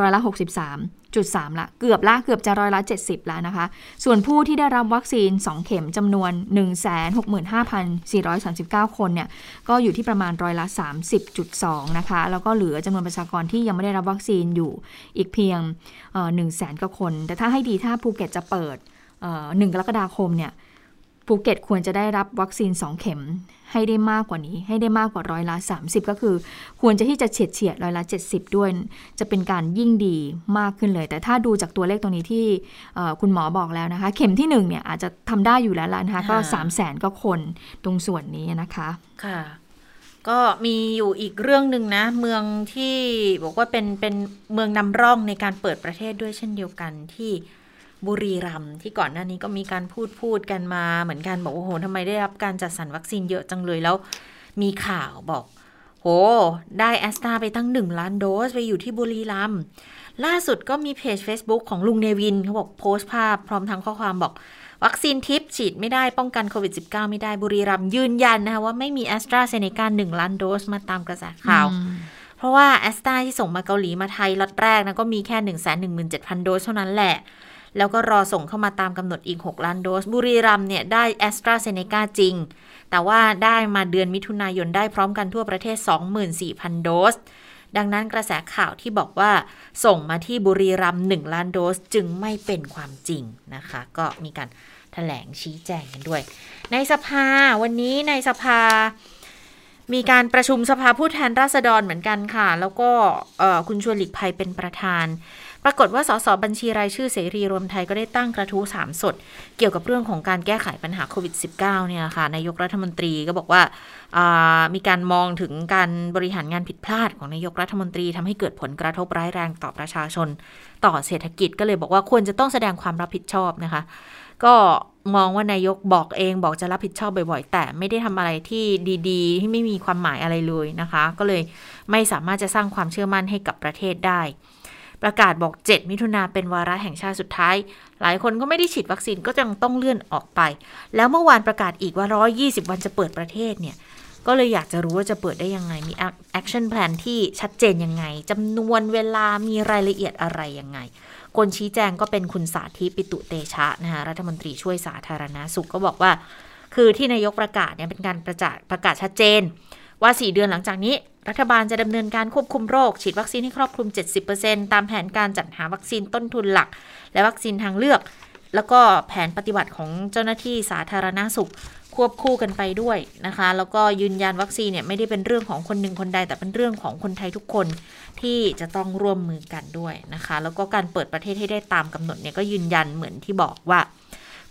ร้อยละ หกสิบสามจุดสาม ละเกือบละเกือบจะร้อยละเจ็ดสิบละนะคะส่วนผู้ที่ได้รับวัคซีนสองเข็มจำนวน หนึ่งแสนหกหมื่นห้าพันสี่ร้อยสามสิบเก้า คนเนี่ยก็อยู่ที่ประมาณร้อยละ สามสิบจุดสอง นะคะแล้วก็เหลือจำนวนประชากรที่ยังไม่ได้รับวัคซีนอยู่อีกเพียง หนึ่งแสน กว่าคนแต่ถ้าให้ดีถ้าภูเก็ตจะเปิดหนึ่งกรกฎาคมเนี่ยภูเก็ตควรจะได้รับวัคซีนสองเข็มให้ได้มากกว่านี้ให้ได้มากกว่าร้อยละสามสิบก็คือควรจะที่จะเฉียดเฉียดร้อยละเจ็ดสิบด้วยจะเป็นการยิ่งดีมากขึ้นเลยแต่ถ้าดูจากตัวเลขตรงนี้ที่คุณหมอบอกแล้วนะคะเข็มที่หนึ่งเนี่ยอาจจะทำได้อยู่แล้วล่ะนะคะก็สามแสนก็คนตรงส่วนนี้นะคะค่ะก็มีอยู่อีกเรื่องนึงนะเมืองที่บอกว่าเป็นเป็นเมืองนำร่องในการเปิดประเทศด้วยเช่นเดียวกันที่บุรีรัมย์ที่ก่อนหน้านี้ก็มีการพูดพูดกันมาเหมือนกันบอกโอ้โหทำไมได้รับการจัดสรรวัคซีนเยอะจังเลยแล้วมีข่าวบอกโหได้แอสตราไปตั้งหนึ่งล้านโดสไปอยู่ที่บุรีรัมย์ล่าสุดก็มีเพจ Facebook ของลุงเนวินเขาบอกโพสต์ภาพพร้อมทั้งข้อความบอกวัคซีนทิปฉีดไม่ได้ป้องกันโควิด สิบเก้า ไม่ได้บุรีรัมย์ยืนยันนะคะว่าไม่มี AstraZeneca หนึ่งล้านโดสมาตามกระแสข่าวเพราะว่าแอสตราที่ส่งมาเกาหลีมาไทยล็อตแรกนะก็มีแค่ หนึ่งแสนหนึ่งหมื่นเจ็ดพัน โดสเท่านั้นแหละแล้วก็รอส่งเข้ามาตามกำหนดอีกหกล้านโดสบุรีรัมย์เนี่ยได้ AstraZeneca จริงแต่ว่าได้มาเดือนมิถุนายนได้พร้อมกันทั่วประเทศ สองหมื่นสี่พัน โดสดังนั้นกระแสข่าวที่บอกว่าส่งมาที่บุรีรัมย์หนึ่งล้านโดสจึงไม่เป็นความจริงนะคะก็มีการแถลงชี้แจงกันด้วยในสภาวันนี้ในสภามีการประชุมสภาผู้แทนราษฎรเหมือนกันค่ะแล้วก็คุณชวนหลีกภัยเป็นประธานปรากฏว่าสสบัญชีรายชื่อเสรีรวมไทยก็ได้ตั้งกระทู้สามสดเกี่ยวกับเรื่องของการแก้ไขปัญหาโควิด สิบเก้า เนี่ยค่ะนายกรัฐมนตรีก็บอกว่ามีการมองถึงการบริหารงานผิดพลาดของนายกรัฐมนตรีทำให้เกิดผลกระทบร้ายแรงต่อประชาชนต่อเศรษฐกิจก็เลยบอกว่าควรจะต้องแสดงความรับผิดชอบนะคะก็มองว่านายกบอกเองบอกจะรับผิดชอบบ่อยๆแต่ไม่ได้ทำอะไรที่ดีๆที่ไม่มีความหมายอะไรเลยนะคะก็เลยไม่สามารถจะสร้างความเชื่อมั่นให้กับประเทศได้ประกาศบอกเจ็ดมิถุนายนเป็นวาระแห่งชาติสุดท้ายหลายคนก็ไม่ได้ฉีดวัคซีนก็ยังต้องเลื่อนออกไปแล้วเมื่อวานประกาศอีกว่าหนึ่งร้อยยี่สิบวันจะเปิดประเทศเนี่ยก็เลยอยากจะรู้ว่าจะเปิดได้ยังไงมี action plan ที่ชัดเจนยังไงจำนวนเวลามีรายละเอียดอะไรยังไงคนชี้แจงก็เป็นคุณสาธิตปิตุเตชะนะคะรัฐมนตรีช่วยสาธารณาสุขก็บอกว่าคือที่นายกประกาศเนี่ยเป็นการประกาศประกาศชัดเจนว่าสี่เดือนหลังจากนี้รัฐบาลจะดำเนินการควบคุมโรคฉีดวัคซีนให้ครอบคลุม เจ็ดสิบเปอร์เซ็นต์ ตามแผนการจัดหาวัคซีนต้นทุนหลักและวัคซีนทางเลือกแล้วก็แผนปฏิบัติของเจ้าหน้าที่สาธารณาสุขควบคู่กันไปด้วยนะคะแล้วก็ยืนยันวัคซีนเนี่ยไม่ได้เป็นเรื่องของคนหนึ่งคนใดแต่เป็นเรื่องของคนไทยทุกคนที่จะต้องร่วมมือกันด้วยนะคะแล้วก็การเปิดประเทศให้ได้ตามกำหนดเนี่ยก็ยืนยันเหมือนที่บอกว่า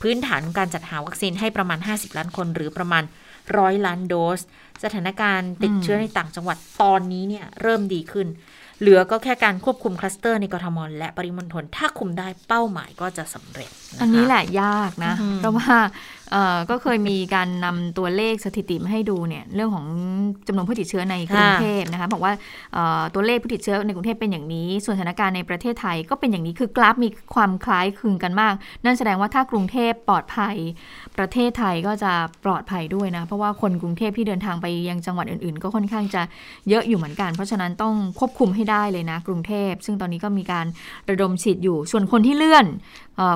พื้นฐานการจัดหาวัคซีนให้ประมาณห้าสิบล้านคนหรือประมาณหนึ่งร้อยล้านโดสสถานการณ์ติดเชื้อในต่างจังหวัดตอนนี้เนี่ยเริ่มดีขึ้นเหลือก็แค่การควบคุมคลัสเตอร์ในกทมและปริมณฑลถ้าคุมได้เป้าหมายก็จะสำเร็จอันนี้แหละยากนะเพราะว่าก็เคยมีการนำตัวเลขสถิติมาให้ดูเนี่ยเรื่องของจำนวนผู้ติดเชื้อในกรุงเทพนะคะบอกว่าตัวเลขผู้ติดเชื้อในกรุงเทพเป็นอย่างนี้ส่วนสถานการณ์ในประเทศไทยก็เป็นอย่างนี้คือกราฟมีความคล้ายคลึงกันมากนั่นแสดงว่าถ้ากรุงเทพปลอดภัยประเทศไทยก็จะปลอดภัยด้วยนะเพราะว่าคนกรุงเทพที่เดินทางไปยังจังหวัดอื่นๆก็ค่อนข้างจะเยอะอยู่เหมือนกันเพราะฉะนั้นต้องควบคุมให้ได้เลยนะกรุงเทพซึ่งตอนนี้ก็มีการระดมฉีดอยู่ส่วนคนที่เลื่อน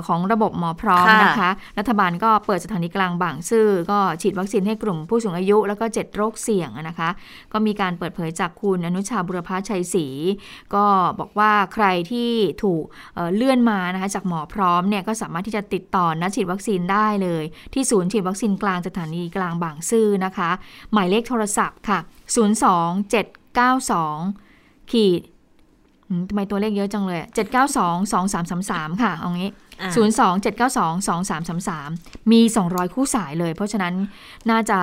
ของระบบหมอพร้อมนะคะรัฐบาลก็เปิดสถาน นีกลางบางซื่อก็ฉีดวัคซีนให้กลุ่มผู้สูงอายุแล้วก็เจ็ดโรคเสี่ยงนะคะก็มีการเปิดเผยจากคุณอนุชาบุรพชัยศรีก็บอกว่าใครที่ถูก เอ่อ เลื่อนมานะคะจากหมอพร้อมเนี่ยก็สามารถที่จะติดต่อนัดฉีดวัคซีนได้เลยที่ศูนย์ฉีดวัคซีนกลางสถานีกลางบางซื่อนะคะหมายเลขโทรศัพท์ค่ะศูนย์ สอง เจ็ด เก้า สอง ขีดทำไมตัวเลขเยอะจังเลยเจ็ด เก้า สอง สอง สาม สาม สามค่ะเอางี้ศูนย์ สอง เจ็ด เก้า สอง สอง สาม สาม สามมีสองร้อยคู่สายเลยเพราะฉะนั้นน่าจะ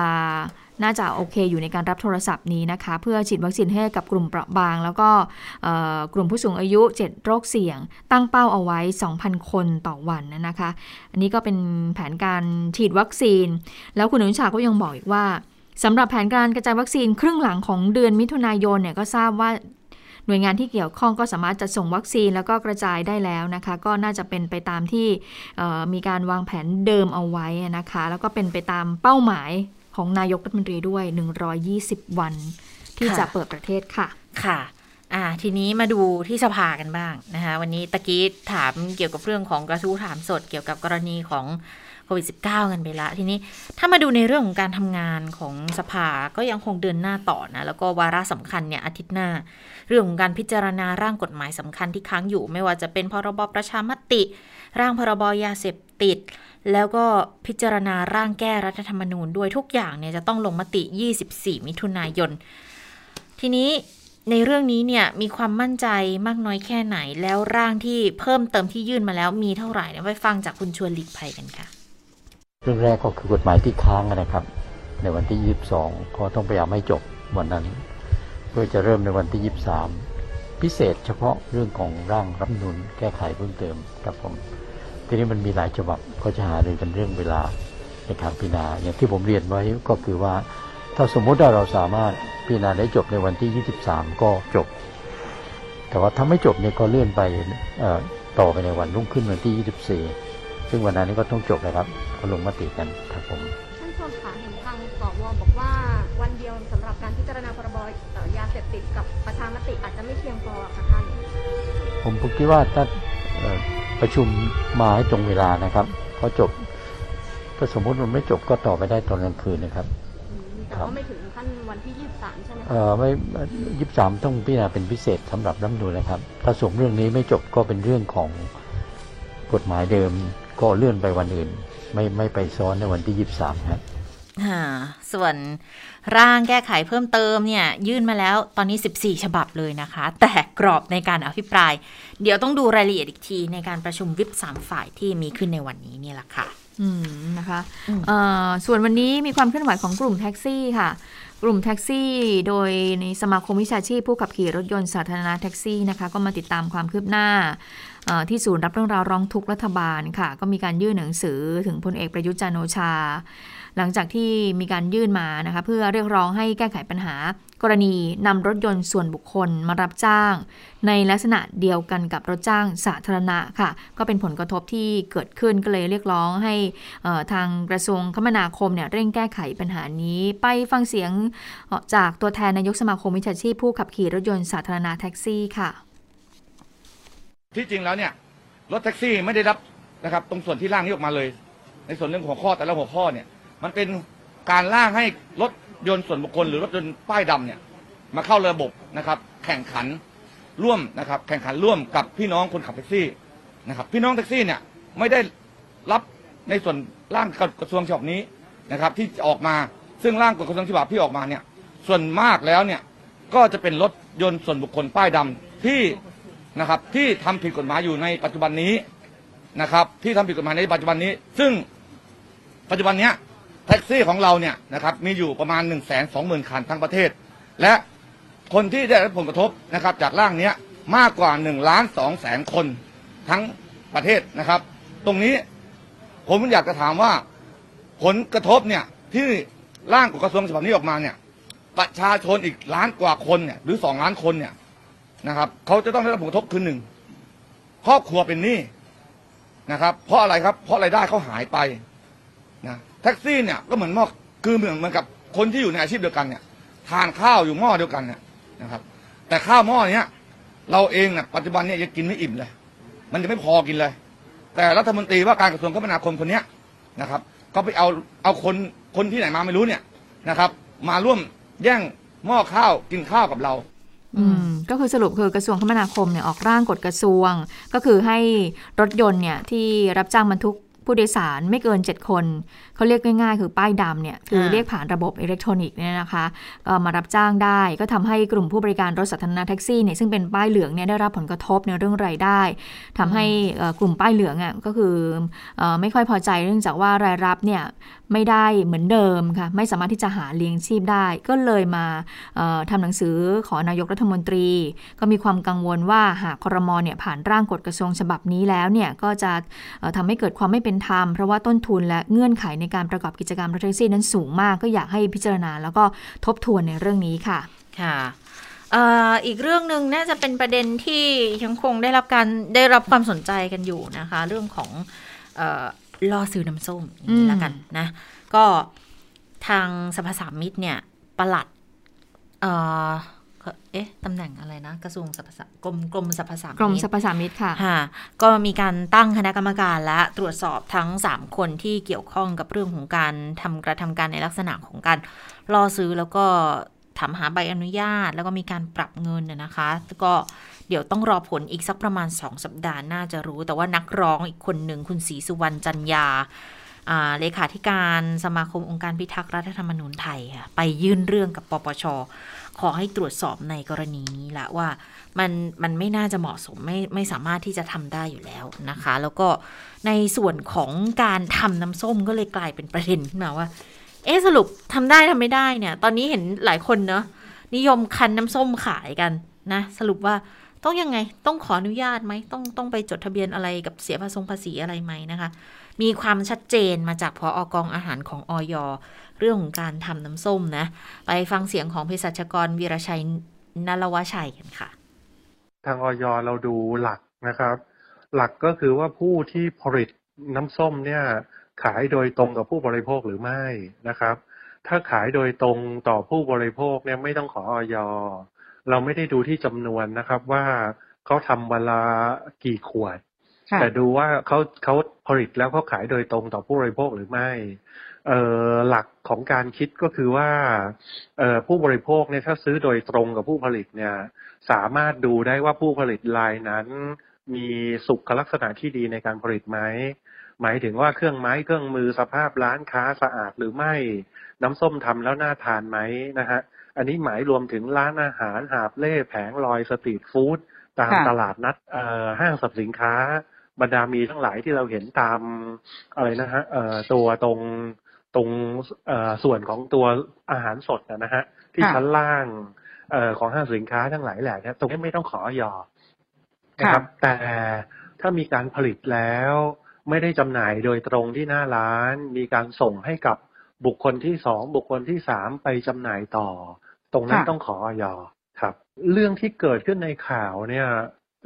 น่าจะโอเคอยู่ในการรับโทรศัพท์นี้นะคะเพื่อฉีดวัคซีนให้กับกลุ่มเปราะบางแล้วก็กลุ่มผู้สูงอายุเจ็ดโรคเสี่ยงตั้งเป้าเอาไว้ สองพัน คนต่อวันนะคะอันนี้ก็เป็นแผนการฉีดวัคซีนแล้วคุณอนุชาก็ยังบอกอีกว่าสำหรับแผนการกระจายวัคซีนครึ่งหลังของเดือนมิถุนายนเนี่ยก็ทราบว่าหน่วยงานที่เกี่ยวข้องก็สามารถจัดส่งวัคซีนแล้วก็กระจายได้แล้วนะคะก็น่าจะเป็นไปตามที่มีการวางแผนเดิมเอาไว้นะคะแล้วก็เป็นไปตามเป้าหมายของนายกรัฐมนตรีด้วยหนึ่งร้อยยี่สิบวันที่จะเปิดประเทศค่ะค่ะอ่าทีนี้มาดูที่สภากันบ้างนะคะวันนี้ตะกี้ถามเกี่ยวกับเรื่องของกระทู้ถามสดเกี่ยวกับกรณีของโควิด สิบเก้า กันไปละทีนี้ถ้ามาดูในเรื่องของการทำงานของสภาก็ยังคงเดินหน้าต่อนะแล้วก็วาระสำคัญเนี่ยอาทิตย์หน้าเรื่องของการพิจารณาร่างกฎหมายสำคัญที่ค้างอยู่ไม่ว่าจะเป็นพรบประชามติร่างพรบยาเสพติดแล้วก็พิจารณาร่างแก้รัฐธรรมนูญด้วยทุกอย่างเนี่ยจะต้องลงมติยี่สิบสี่มิถุนายนทีนี้ในเรื่องนี้เนี่ยมีความมั่นใจมากน้อยแค่ไหนแล้วร่างที่เพิ่มเติมที่ยื่นมาแล้วมีเท่าไหร่ไปฟังจากคุณชวนหลีกภัยกันค่ะเรื่องแรกก็คือกฎหมายที่ค้างนะครับในวันที่ยี่สิบสองก็ต้องพยายามให้จบวันนั้นเพื่อจะเริ่มในวันที่ยี่สิบสามพิเศษเฉพาะเรื่องของร่างรัฐธรรมนูญแก้ไขเพิ่มเติมครับผมทีนี้มันมีหลายฉบับก็จะหารือกันเรื่องเวลาในการพิจารณาอย่างที่ผมเรียนไว้ก็คือว่าถ้าสมมติว่าเราสามารถพิจารณาได้จบในวันที่ยี่สิบสามก็จบแต่ว่าถ้าไม่จบเนี่ยก็เลื่อนไปต่อไปในวันรุ่งขึ้นวันที่ยี่สิบสี่ซึ่งวันนั้นก็ต้องจบนะครับก็ลงมติกันครับผมท่านผู้ชมค่ะเห็นทางสวบอกว่าวันเดียวสำหรับการพิจารณาพรบยาเสพติดกับประชามติอาจจะไม่เพียงพอค่ะท่านผมคิดว่าถ้าประชุมมาให้ตรงเวลานะครับก็จบถ้าสมมติมันไม่จบก็ต่อไปได้ตอนกลางคืนนะครับแต่ก็ไม่ถึงขั้นวันที่ยี่สิบสามใช่ไหมเออไม่ยี่สิบสามต้องพิจารณาเป็นพิเศษสำหรับรัฐธรรมนูญนะครับถ้าส่งเรื่องนี้ไม่จบก็เป็นเรื่องของกฎหมายเดิมก็เลื่อนไปวันอื่นไม่ไม่ไปซ้อนในวันที่ยี่สิบสามครับส่วนร่างแก้ไขเพิ่มเติมเนี่ยยื่นมาแล้วตอนนี้สิบสี่ฉบับเลยนะคะแต่กรอบในการอภิปรายเดี๋ยวต้องดูรายละเอียดอีกทีในการประชุมวิปสามฝ่ายที่มีขึ้นในวันนี้นี่แหละค่ะอืมนะคะเอ่อส่วนวันนี้มีความเคลื่อนไหวของกลุ่มแท็กซี่ค่ะกลุ่มแท็กซี่โดยในสมาคมวิชาชีพผู้ขับขี่รถยนต์สาธารณะแท็กซี่นะคะก็มาติดตามความคืบหน้าที่ศูนย์รับเรื่องราวร้องทุกข์รัฐบาลค่ะก็มีการยื่นหนังสือถึงพลเอกประยุทธ์จันทร์โอชาหลังจากที่มีการยื่นมานะคะเพื่อเรียกร้องให้แก้ไขปัญหากรณีนำรถยนต์ส่วนบุคคลมารับจ้างในลักษณะเดียวกันกับรถจ้างสาธารณะค่ะก็เป็นผลกระทบที่เกิดขึ้นก็เลยเรียกร้องให้ทางกระทรวงคมนาคมเนี่ยเร่งแก้ไขปัญหานี้ไปฟังเสียงจากตัวแทนนายกสมาคมวิชาชีพผู้ขับขี่รถยนต์สาธารณะแท็กซี่ค่ะที่จริงแล้วเนี่ยรถแท็กซี่ไม่ได้รับนะครับตรงส่วนที่ร่างนี้ออกมาเลยในส่วนเรื่องหัวข้อแต่ละหัวข้อเนี่ยมันเป็นการร่างให้รถยนต์ส่วนบุคคลหรือรถยนต์ป้ายดำเนี่ยมาเข้าระบบนะครับแข่งขันร่วมนะครับแข่งขันร่วมกับพี่น้องคนขับแท็กซี่นะครับพี่น้องแท็กซี่เนี่ยไม่ได้รับในส่วนร่างกระทรวงฉบับนี้นะครับที่ออกมาซึ่งร่างกฎกระทรวงฉบับที่ออกมาเนี่ยส่วนมากแล้วเนี่ยก็จะเป็นรถยนต์ส่วนบุคคลป้ายดำที่นะครับที่ทำผิดกฎหมายอยู่ในปัจจุบันนี้นะครับที่ทำผิดกฎหมายในปัจจุบันนี้ซึ่งปัจจุบันนี้แท็กซี่ของเราเนี่ยนะครับมีอยู่ประมาณ หนึ่งแสนสองหมื่น คันทั้งประเทศและคนที่ได้รับผลกระทบนะครับจากร่างนี้มากกว่า หนึ่งล้านสองแสน คนทั้งประเทศนะครับตรงนี้ผมอยากจะถามว่าผลกระทบเนี่ยที่ร่างของกระทรวงฉบับนี้ออกมาเนี่ยประชาชนอีกล้านกว่าคนเนี่ยหรือสองล้านคนเนี่ยนะครับเขาจะต้องได้รับผลกระทบคือหนึ่งครอบครัวเป็นหนี้นะครับเพราะอะไรครับเพราะรายได้เขาหายไปนะแท็กซี่เนี่ยก็เหมือนหม้อคือเหมือนเหมือนกับคนที่อยู่ในอาชีพเดียวกันเนี่ยทานข้าวอยู่หม้อเดียวกันเนี่ยนะครับแต่ข้าวหม้อเนี้ยเราเองเนี่ยปัจจุบันเนี่ยยังกินไม่อิ่มเลยมันจะไม่พอกินเลยแต่รัฐมนตรีว่าการกระทรวงคมนาคมคนเนี้ยนะครับ ก็ไปเอาเอาคนคนที่ไหนมาไม่รู้เนี่ยนะครับมาร่วมแย่งหม้อข้าวกินข้าวกับเราอืมก็คือสรุปคือกระทรวงคมนาคมเนี่ยออกร่างกฎกระทรวงก็คือให้รถยนต์เนี่ยที่รับจ้างบรรทุกผู้โดยสารไม่เกินเจ็ดคนเขาเรียกง่ายๆคือป้ายดำเนี่ยคือเรียกผ่านระบบอิเล็กทรอนิกส์เนี่ยนะคะก็มารับจ้างได้ก็ทำให้กลุ่มผู้บริการรถสาธารณะแท็กซี่เนี่ยซึ่งเป็นป้ายเหลืองเนี่ยได้รับผลกระทบในเรื่องรายได้ทำให้กลุ่มป้ายเหลืองอ่ะก็คือไม่ค่อยพอใจเนื่องจากว่ารายรับเนี่ยไม่ได้เหมือนเดิมค่ะไม่สามารถที่จะหาเลี้ยงชีพได้ก็เลยมาทำหนังสือขอนายกรัฐมนตรีก็มีความกังวลว่าหากครม.เนี่ยผ่านร่างกฎกระทรวงฉบับนี้แล้วเนี่ยก็จะทำให้เกิดความไม่เป็นธรรมเพราะว่าต้นทุนและเงื่อนไขในการประกอบกิจการรถแท็กซี่นั้นสูงมากก็อยากให้พิจารณาแล้วก็ทบทวนในเรื่องนี้ค่ะค่ะอีกเรื่องนึงน่าจะเป็นประเด็นที่ยังคงได้รับการได้รับความสนใจกันอยู่นะคะเรื่องของรอซื้อน้ำส้มนี่ละกันนะก็ทางสภาสามมิตรเนี่ยปลัดเอ่อเอ๊ะตำแหน่งอะไรนะกระทรวงสรรพสากรมกรมสรรพสามิตรกรมสรรพสามิตรค่ะค่ะก็มีการตั้งคณะกรรมการและตรวจสอบทั้งสามคนที่เกี่ยวข้องกับเรื่องของการทำกระทำการในลักษณะของการล่อซื้อแล้วก็ถามหาใบอนุญาตแล้วก็มีการปรับเงินน่ะนะคะก็เดี๋ยวต้องรอผลอีกสักประมาณสองสัปดาห์น่าจะรู้แต่ว่านักร้องอีกคนหนึ่งคุณศรีสุวรรณจันยาเลขาธิการสมาคมองค์การพิทักษ์รัฐธรรมนูญไทยค่ะไปยื่นเรื่องกับปปช.ขอให้ตรวจสอบในกรณีนี้ละว่ามันมันไม่น่าจะเหมาะสมไม่ไม่สามารถที่จะทำได้อยู่แล้วนะคะแล้วก็ในส่วนของการทำน้ำส้มก็เลยกลายเป็นประเด็นขึ้นมาว่าเอ๊ะสรุปทำได้ทำไม่ได้เนี่ยตอนนี้เห็นหลายคนเนาะนิยมคั้นน้ำส้มขายกันนะสรุปว่าต้องยังไงต้องขออนุญาตไหมต้องต้องไปจดทะเบียนอะไรกับเสียภาษีภาษีอะไรไหมนะคะมีความชัดเจนมาจากผอกองอาหารของอย.เรื่องของการทำน้ำส้มนะไปฟังเสียงของเภสัชกรวีรชัยนลวชัยกันค่ะทางอย.เราดูหลักนะครับหลักก็คือว่าผู้ที่ผลิตน้ำส้มเนี่ยขายโดยตรงกับผู้บริโภคหรือไม่นะครับถ้าขายโดยตรงต่อผู้บริโภคเนี่ยไม่ต้องขออย.เราไม่ได้ดูที่จำนวนนะครับว่าเขาทำเวลากี่ขวดแต่ดูว่าเขาเขาผลิตแล้วเขาขายโดยตรงต่อผู้บริโภคหรือไม่เอ่อหลักของการคิดก็คือว่าเอ่อผู้บริโภคเนี่ยถ้าซื้อโดยตรงกับผู้ผลิตเนี่ยสามารถดูได้ว่าผู้ผลิตรายนั้นมีสุขลักษณะที่ดีในการผลิตไหมหมายถึงว่าเครื่องไม้เครื่องมือสภาพร้านค้าสะอาดหรือไม่น้ำส้มทำแล้วน่าทานไหมนะฮะอันนี้หมายรวมถึงร้านอาหารหาบเล่แผงลอยสตรีทฟู้ดตามตลาดนัดเอ่อห้างสรรพสินค้าบรรดามีทั้งหลายที่เราเห็นตามอะไรนะฮะเอ่อตัวตรงตรงเอ่อส่วนของตัวอาหารสดนะฮะที่ชั้นล่างเอ่อของห้างสินค้าทั้งหลายแหละนะตรงนี้ไม่ต้องขออยนะครับแต่ถ้ามีการผลิตแล้วไม่ได้จำหน่ายโดยตรงที่หน้าร้านมีการส่งให้กับบุคคลที่สองบุคคลที่สามไปจำหน่ายต่อตรงนั้นต้องขออยครับเรื่องที่เกิดขึ้นในข่าวเนี่ย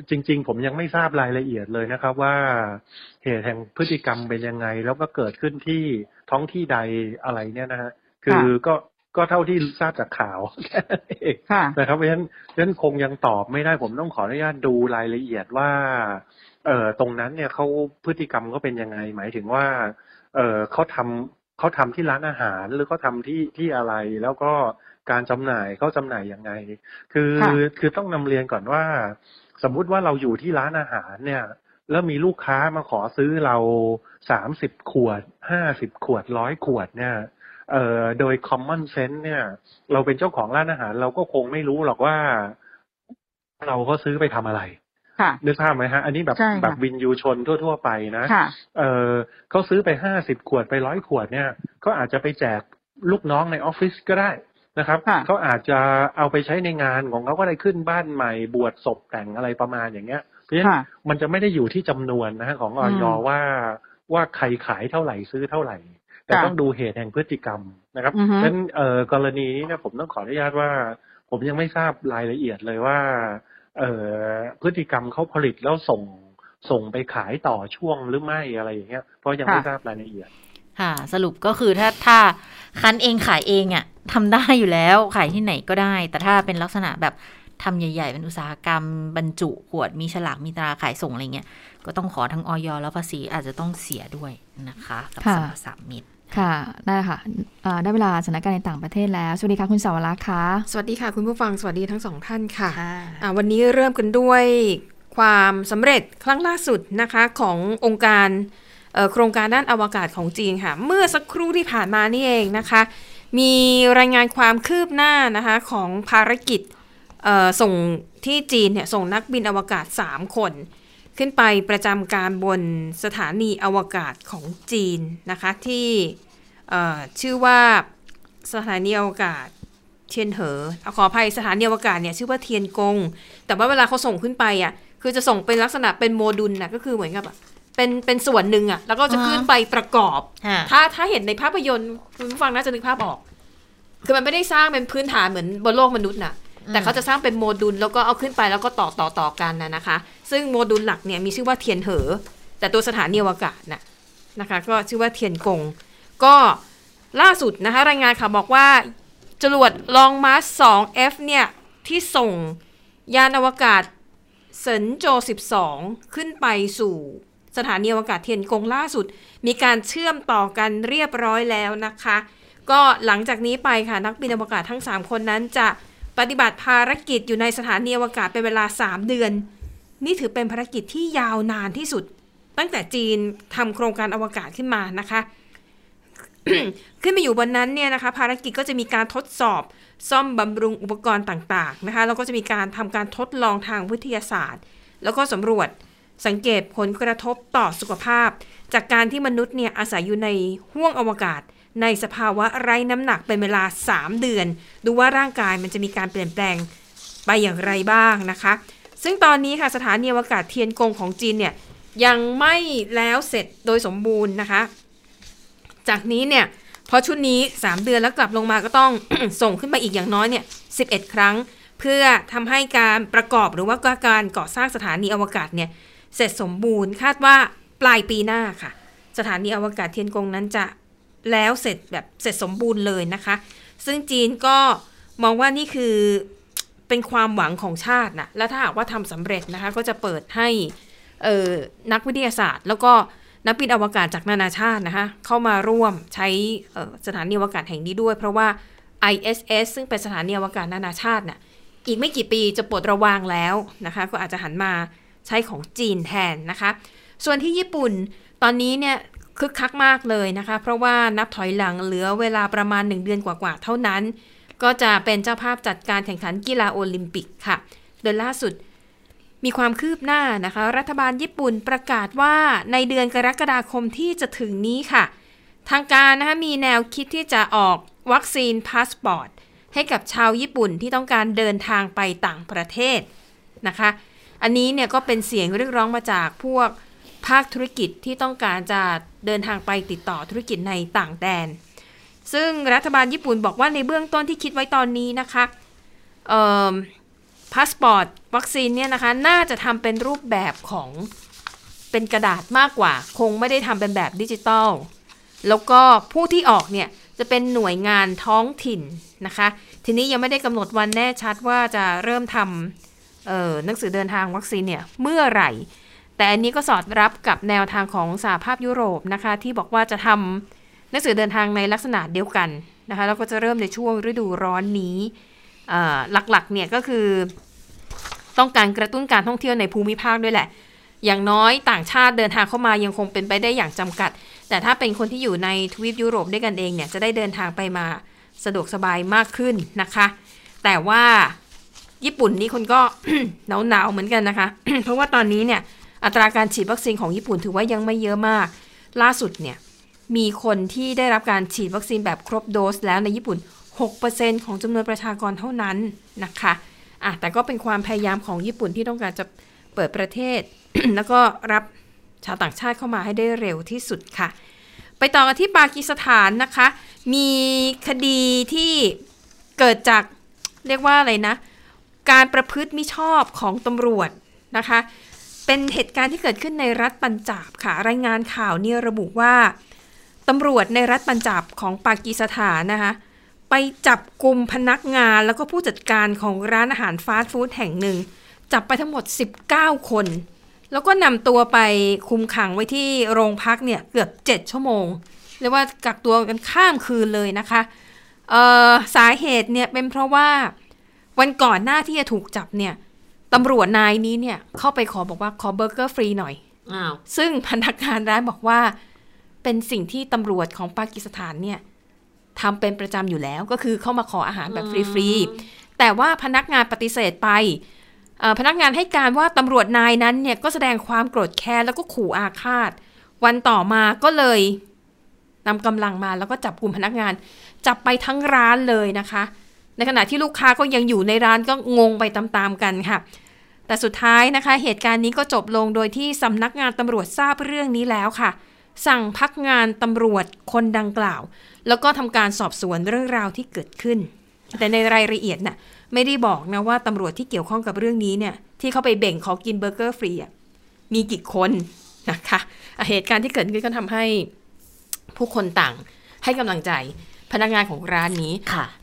จริงๆผมยังไม่ทราบรายละเอียดเลยนะครับว่าเหตุแห่งพฤติกรรมเป็นยังไงแล้วก็เกิดขึ้นที่ท้องที่ใดอะไรเนี่ยนะฮะคือก็ก็เท่าที่ทราบจากข่าวนะครับเพราะฉะนั้นเพราะฉะนั้นคงยังตอบไม่ได้ผมต้องขออนุญาตดูรายละเอียดว่าเอ่อตรงนั้นเนี่ยเขาพฤติกรรมก็เป็นยังไงหมายถึงว่าเอ่อเขาทำเขาทำที่ร้านอาหารหรือเขาทำที่ที่อะไรแล้วก็การจำหน่ายเขาจำหน่ายยังไงคือคือต้องนำเรียนก่อนว่าสมมุติว่าเราอยู่ที่ร้านอาหารเนี่ยแล้วมีลูกค้ามาขอซื้อเราสามสิบขวดห้าสิบขวดหนึ่งร้อยขวดเนี่ยเอ่อโดย common sense เนี่ยเราเป็นเจ้าของร้านอาหารเราก็คงไม่รู้หรอกว่าเราก็ซื้อไปทำอะไรค่ะนึกภาพไหมฮะอันนี้แบบแบบวินยูชนทั่วๆไปนะเอ่อเขาซื้อไปห้าสิบขวดไปหนึ่งร้อยขวดเนี่ยก็อาจจะไปแจกลูกน้องในออฟฟิศก็ได้นะครับเขาอาจจะเอาไปใช้ในงานของเขาก็ได้ขึ้นบ้านใหม่บวชศพแต่งอะไรประมาณอย่างเงี้ยเพราะฉะนั้นมันจะไม่ได้อยู่ที่จำนวนนะฮะของอย.ว่าว่าใครขายเท่าไหร่ซื้อเท่าไหร่แต่ต้องดูเหตุแห่งพฤติกรรมนะครับเพราะฉะนั้นเอ่อกรณีนี้นะผมต้องขออนุญาตว่าผมยังไม่ทราบรายละเอียดเลยว่าเอ่อพฤติกรรมเขาผลิตแล้วส่งส่งไปขายต่อช่วงหรือไม่อะไรอย่างเงี้ยเพราะยังไม่ทราบรายละเอียดค่ะสรุปก็คือถ้าถ้าคั้นเองขายเองอ่ะทำได้อยู่แล้วขายที่ไหนก็ได้แต่ถ้าเป็นลักษณะแบบทำใหญ่ๆเป็นอุตสาหกรรมบรรจุขวดมีฉลากมีตราขายส่งอะไรเงี้ยก็ต้องขอทั้งอย.แล้วภาษีอาจจะต้องเสียด้วยนะคะกับสรรพสามิต ค่ะนั่นแหละค่ะได้เวลาสถานการณ์ในต่างประเทศแล้วสวัสดีค่ะคุณสาวรักษ์ค่ะสวัสดีค่ะคุณผู้ฟังสวัสดีทั้งสองท่านค่ะวันนี้เริ่มกันด้วยความสำเร็จครั้งล่าสุดนะคะขององค์การโครงการด้านอวกาศของจีนค่ะเมื่อสักครู่ที่ผ่านมานี่เองนะคะมีรายงานความคืบหน้านะคะของภารกิจส่งที่จีนเนี่ยส่งนักบินอวกาศสามคนขึ้นไปประจำการบนสถานีอวกาศของจีนนะคะที่ชื่อว่าสถานีอวกาศเทียนเหอขออภัยสถานีอวกาศเนี่ยชื่อว่าเทียนกงแต่ว่าเวลาเขาส่งขึ้นไปอ่ะคือจะส่งเป็นลักษณะเป็นโมดูลน่ะก็คือเหมือนกับเป็นเป็นส่วนหนึ่งอ่ะแล้วก็จะขึ้นไปประกอบถ้าถ้าเห็นในภาพยนตร์คุณผู้ฟังน่าจะนึกภาพออกคือมันไม่ได้สร้างเป็นพื้นฐานเหมือนบนโลกมนุษย์น่ะแต่เขาจะสร้างเป็นโมดูลแล้วก็เอาขึ้นไปแล้วก็ต่อต่อต่อกันนะนะคะซึ่งโมดูลหลักเนี่ยมีชื่อว่าเทียนเหอแต่ตัวสถานีอวกาศน่ะนะคะก็ชื่อว่าเทียนกงก็ล่าสุดนะคะรายงานข่าวบอกว่าจรวด Long March ทู เอฟ เนี่ยที่ส่งยานอวกาศเซินโจสิบสองขึ้นไปสู่สถานีอวกาศเทียนกงล่าสุดมีการเชื่อมต่อกันเรียบร้อยแล้วนะคะก็หลังจากนี้ไปค่ะนักบินอวกาศทั้งสามคนนั้นจะปฏิบัติภารกิจอยู่ในสถานีอวกาศเป็นเวลาสามเดือนนี่ถือเป็นภารกิจที่ยาวนานที่สุดตั้งแต่จีนทำโครงการอวกาศขึ้นมานะคะ ขึ้นไปอยู่บนนั้นเนี่ยนะคะภารกิจก็จะมีการทดสอบซ่อมบำรุงอุปกรณ์ต่างๆนะคะแล้วก็จะมีการทำการทดลองทางวิทยาศาสตร์แล้วก็สำรวจสังเกตผลกระทบต่อสุขภาพจากการที่มนุษย์เนี่ยอาศัยอยู่ในห้วงอวกาศในสภาวะไร้น้ำหนักเป็นเวลาสามเดือนดูว่าร่างกายมันจะมีการเปลี่ยนแปลงไปอย่างไรบ้างนะคะซึ่งตอนนี้ค่ะสถานีอวกาศเทียนกงของจีนเนี่ยยังไม่แล้วเสร็จโดยสมบูรณ์นะคะจากนี้เนี่ยพอชุดนี้สามเดือนแล้วกลับลงมาก็ต้อง ส่งขึ้นมาอีกอย่างน้อยเนี่ยสิบเอ็ดครั้งเพื่อทำให้การประกอบหรือว่าการก่อสร้างสถานีอวกาศเนี่ยเสร็จสมบูรณ์คาดว่าปลายปีหน้าค่ะสถานีอวกาศเทียนกงนั้นจะแล้วเสร็จแบบเสร็จสมบูรณ์เลยนะคะซึ่งจีนก็มองว่านี่คือเป็นความหวังของชาตินะและถ้าหากว่าทำสำเร็จนะคะก็จะเปิดให้เอ่อนักวิทยาศาสตร์แล้วก็นักบินอวกาศจากนานาชาตินะคะเข้ามาร่วมใช้เอ่อสถานีอวกาศแห่งนี้ด้วยเพราะว่า ไอ เอส เอส ซึ่งเป็นสถานีอวกาศนานาชาติน่ะอีกไม่กี่ปีจะปลดระวางแล้วนะคะก็อาจจะหันมาใช้ของจีนแทนนะคะส่วนที่ญี่ปุ่นตอนนี้เนี่ยคึกคักมากเลยนะคะเพราะว่านับถอยหลังเหลือเวลาประมาณหนึ่งเดือนกว่าๆเท่านั้นก็จะเป็นเจ้าภาพจัดการแข่งขันกีฬาโอลิมปิกค่ะโดยล่าสุดมีความคืบหน้านะคะรัฐบาลญี่ปุ่นประกาศว่าในเดือนกรกฎาคมที่จะถึงนี้ค่ะทางการนะคะมีแนวคิดที่จะออกวัคซีนพาสปอร์ตให้กับชาวญี่ปุ่นที่ต้องการเดินทางไปต่างประเทศนะคะอันนี้เนี่ยก็เป็นเสียงเรียกร้องมาจากพวกภาคธุรกิจที่ต้องการจะเดินทางไปติดต่อธุรกิจในต่างแดนซึ่งรัฐบาลญี่ปุ่นบอกว่าในเบื้องต้นที่คิดไว้ตอนนี้นะคะเอ่อพาสปอร์ตวัคซีนเนี่ยนะคะน่าจะทำเป็นรูปแบบของเป็นกระดาษมากกว่าคงไม่ได้ทำเป็นแบบดิจิตอลแล้วก็ผู้ที่ออกเนี่ยจะเป็นหน่วยงานท้องถิ่นนะคะทีนี้ยังไม่ได้กำหนดวันแน่ชัดว่าจะเริ่มทำเอ่อหนังสือเดินทางวัคซีนเนี่ยเมื่อไหร่แต่อันนี้ก็สอดรับกับแนวทางของสหภาพยุโรปนะคะที่บอกว่าจะทำหนังสือเดินทางในลักษณะเดียวกันนะคะแล้วก็จะเริ่มในช่วงฤดูร้อนนี้หลักๆเนี่ยก็คือต้องการกระตุ้นการท่องเที่ยวในภูมิภาคด้วยแหละอย่างน้อยต่างชาติเดินทางเข้ามายังคงเป็นไปได้อย่างจำกัดแต่ถ้าเป็นคนที่อยู่ในทวีปยุโรปด้วยกันเองเนี่ยจะได้เดินทางไปมาสะดวกสบายมากขึ้นนะคะแต่ว่าญี่ปุ่นนี่คนก็ หนาวๆเหมือนกันนะคะ เพราะว่าตอนนี้เนี่ยอัตราการฉีดวัคซีนของญี่ปุ่นถือว่ายังไม่เยอะมากล่าสุดเนี่ยมีคนที่ได้รับการฉีดวัคซีนแบบครบโดสแล้วในญี่ปุ่น หกเปอร์เซ็นต์ ของจำนวนประชากรเท่านั้นนะคะอ่ะแต่ก็เป็นความพยายามของญี่ปุ่นที่ต้องการจะเปิดประเทศ แล้วก็รับชาวต่างชาติเข้ามาให้ได้เร็วที่สุดค่ะไปต่อกันที่ปากีสถานนะคะมีคดีที่เกิดจากเรียกว่าอะไรนะการประพฤติมิชอบของตำรวจนะคะเป็นเหตุการณ์ที่เกิดขึ้นในรัฐปัญจาบค่ะรายงานข่าวเนี่ยระบุว่าตำรวจในรัฐปัญจาบของปากีสถานนะคะไปจับกุมพนักงานแล้วก็ผู้จัดการของร้านอาหารฟาสต์ฟู้ดแห่งหนึ่งจับไปทั้งหมดสิบเก้าคนแล้วก็นำตัวไปคุมขังไว้ที่โรงพักเนี่ยเกือบเจ็ดชั่วโมง เรียกว่ากักตัวกันข้ามคืนเลยนะคะเอ่อสาเหตุเนี่ยเป็นเพราะว่าวันก่อนหน้าที่จะถูกจับเนี่ยตำรวจนายนี้เนี่ยเข้าไปขอบอกว่าขอเบอร์เกอร์ฟรีหน่อยอ้าวซึ่งพนักงานร้านบอกว่าเป็นสิ่งที่ตำรวจของปากีสถานเนี่ยทำเป็นประจำอยู่แล้วก็คือเข้ามาขออาหารแบบฟรีๆแต่ว่าพนักงานปฏิเสธไปพนักงานให้การว่าตำรวจนายนั้นเนี่ยก็แสดงความโกรธแค้นแล้วก็ขู่อาฆาตวันต่อมาก็เลยนำกำลังมาแล้วก็จับกุมพนักงานจับไปทั้งร้านเลยนะคะในขณะที่ลูกค้าก็ยังอยู่ในร้านก็งงไปตามๆกันค่ะแต่สุดท้ายนะคะเหตุการณ์นี้ก็จบลงโดยที่สำนักงานตำรวจทราบเรื่องนี้แล้วค่ะสั่งพักงานตำรวจคนดังกล่าวแล้วก็ทำการสอบสวนเรื่องราวที่เกิดขึ้นแต่ในรายละเอียดน่ะไม่ได้บอกนะว่าตำรวจที่เกี่ยวข้องกับเรื่องนี้เนี่ยที่เขาไปเบ่งขอกินเบอร์เกอร์ฟรีอ่ะมีกี่คนนะคะเหตุการณ์ที่เกิดขึ้นก็ทำให้ผู้คนต่างให้กำลังใจพนักงานของร้านนี้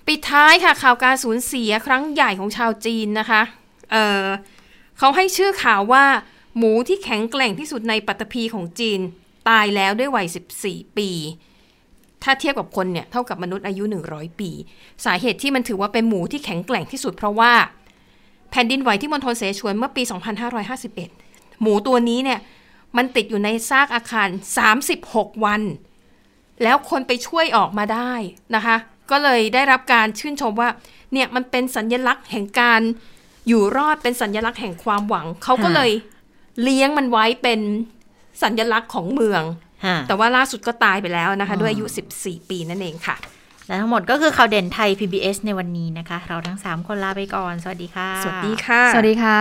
ปิดท้ายค่ะข่าวการสูญเสียครั้งใหญ่ของชาวจีนนะคะ เอ่อ เขาให้ชื่อข่าวว่าหมูที่แข็งแกร่งที่สุดในปฐพีของจีนตายแล้วด้วยวัยสิบสี่ปีถ้าเทียบกับคนเนี่ยเท่ากับมนุษย์อายุหนึ่งร้อยปีสาเหตุที่มันถือว่าเป็นหมูที่แข็งแกร่งที่สุดเพราะว่าแผ่นดินไหวที่มณฑลเสฉวนเมื่อปีสองพันห้าร้อยห้าสิบเอ็ดหมูตัวนี้เนี่ยมันติดอยู่ในซากอาคารสามสิบหกวันแล้วคนไปช่วยออกมาได้นะคะก็เลยได้รับการชื่นชมว่าเนี่ยมันเป็นสัญลักษณ์แห่งการอยู่รอดเป็นสัญลักษณ์แห่งความหวังเขาก็เลยเลี้ยงมันไว้เป็นสัญลักษณ์ของเมืองแต่ว่าล่าสุดก็ตายไปแล้วนะคะด้วยอายุสิบสี่ปีนั่นเองค่ะและทั้งหมดก็คือข่าวเด่นไทย พี บี เอส ในวันนี้นะคะเราทั้งสามคนลาไปก่อนสวัสดีค่ะสวัสดีค่ะสวัสดีค่ะ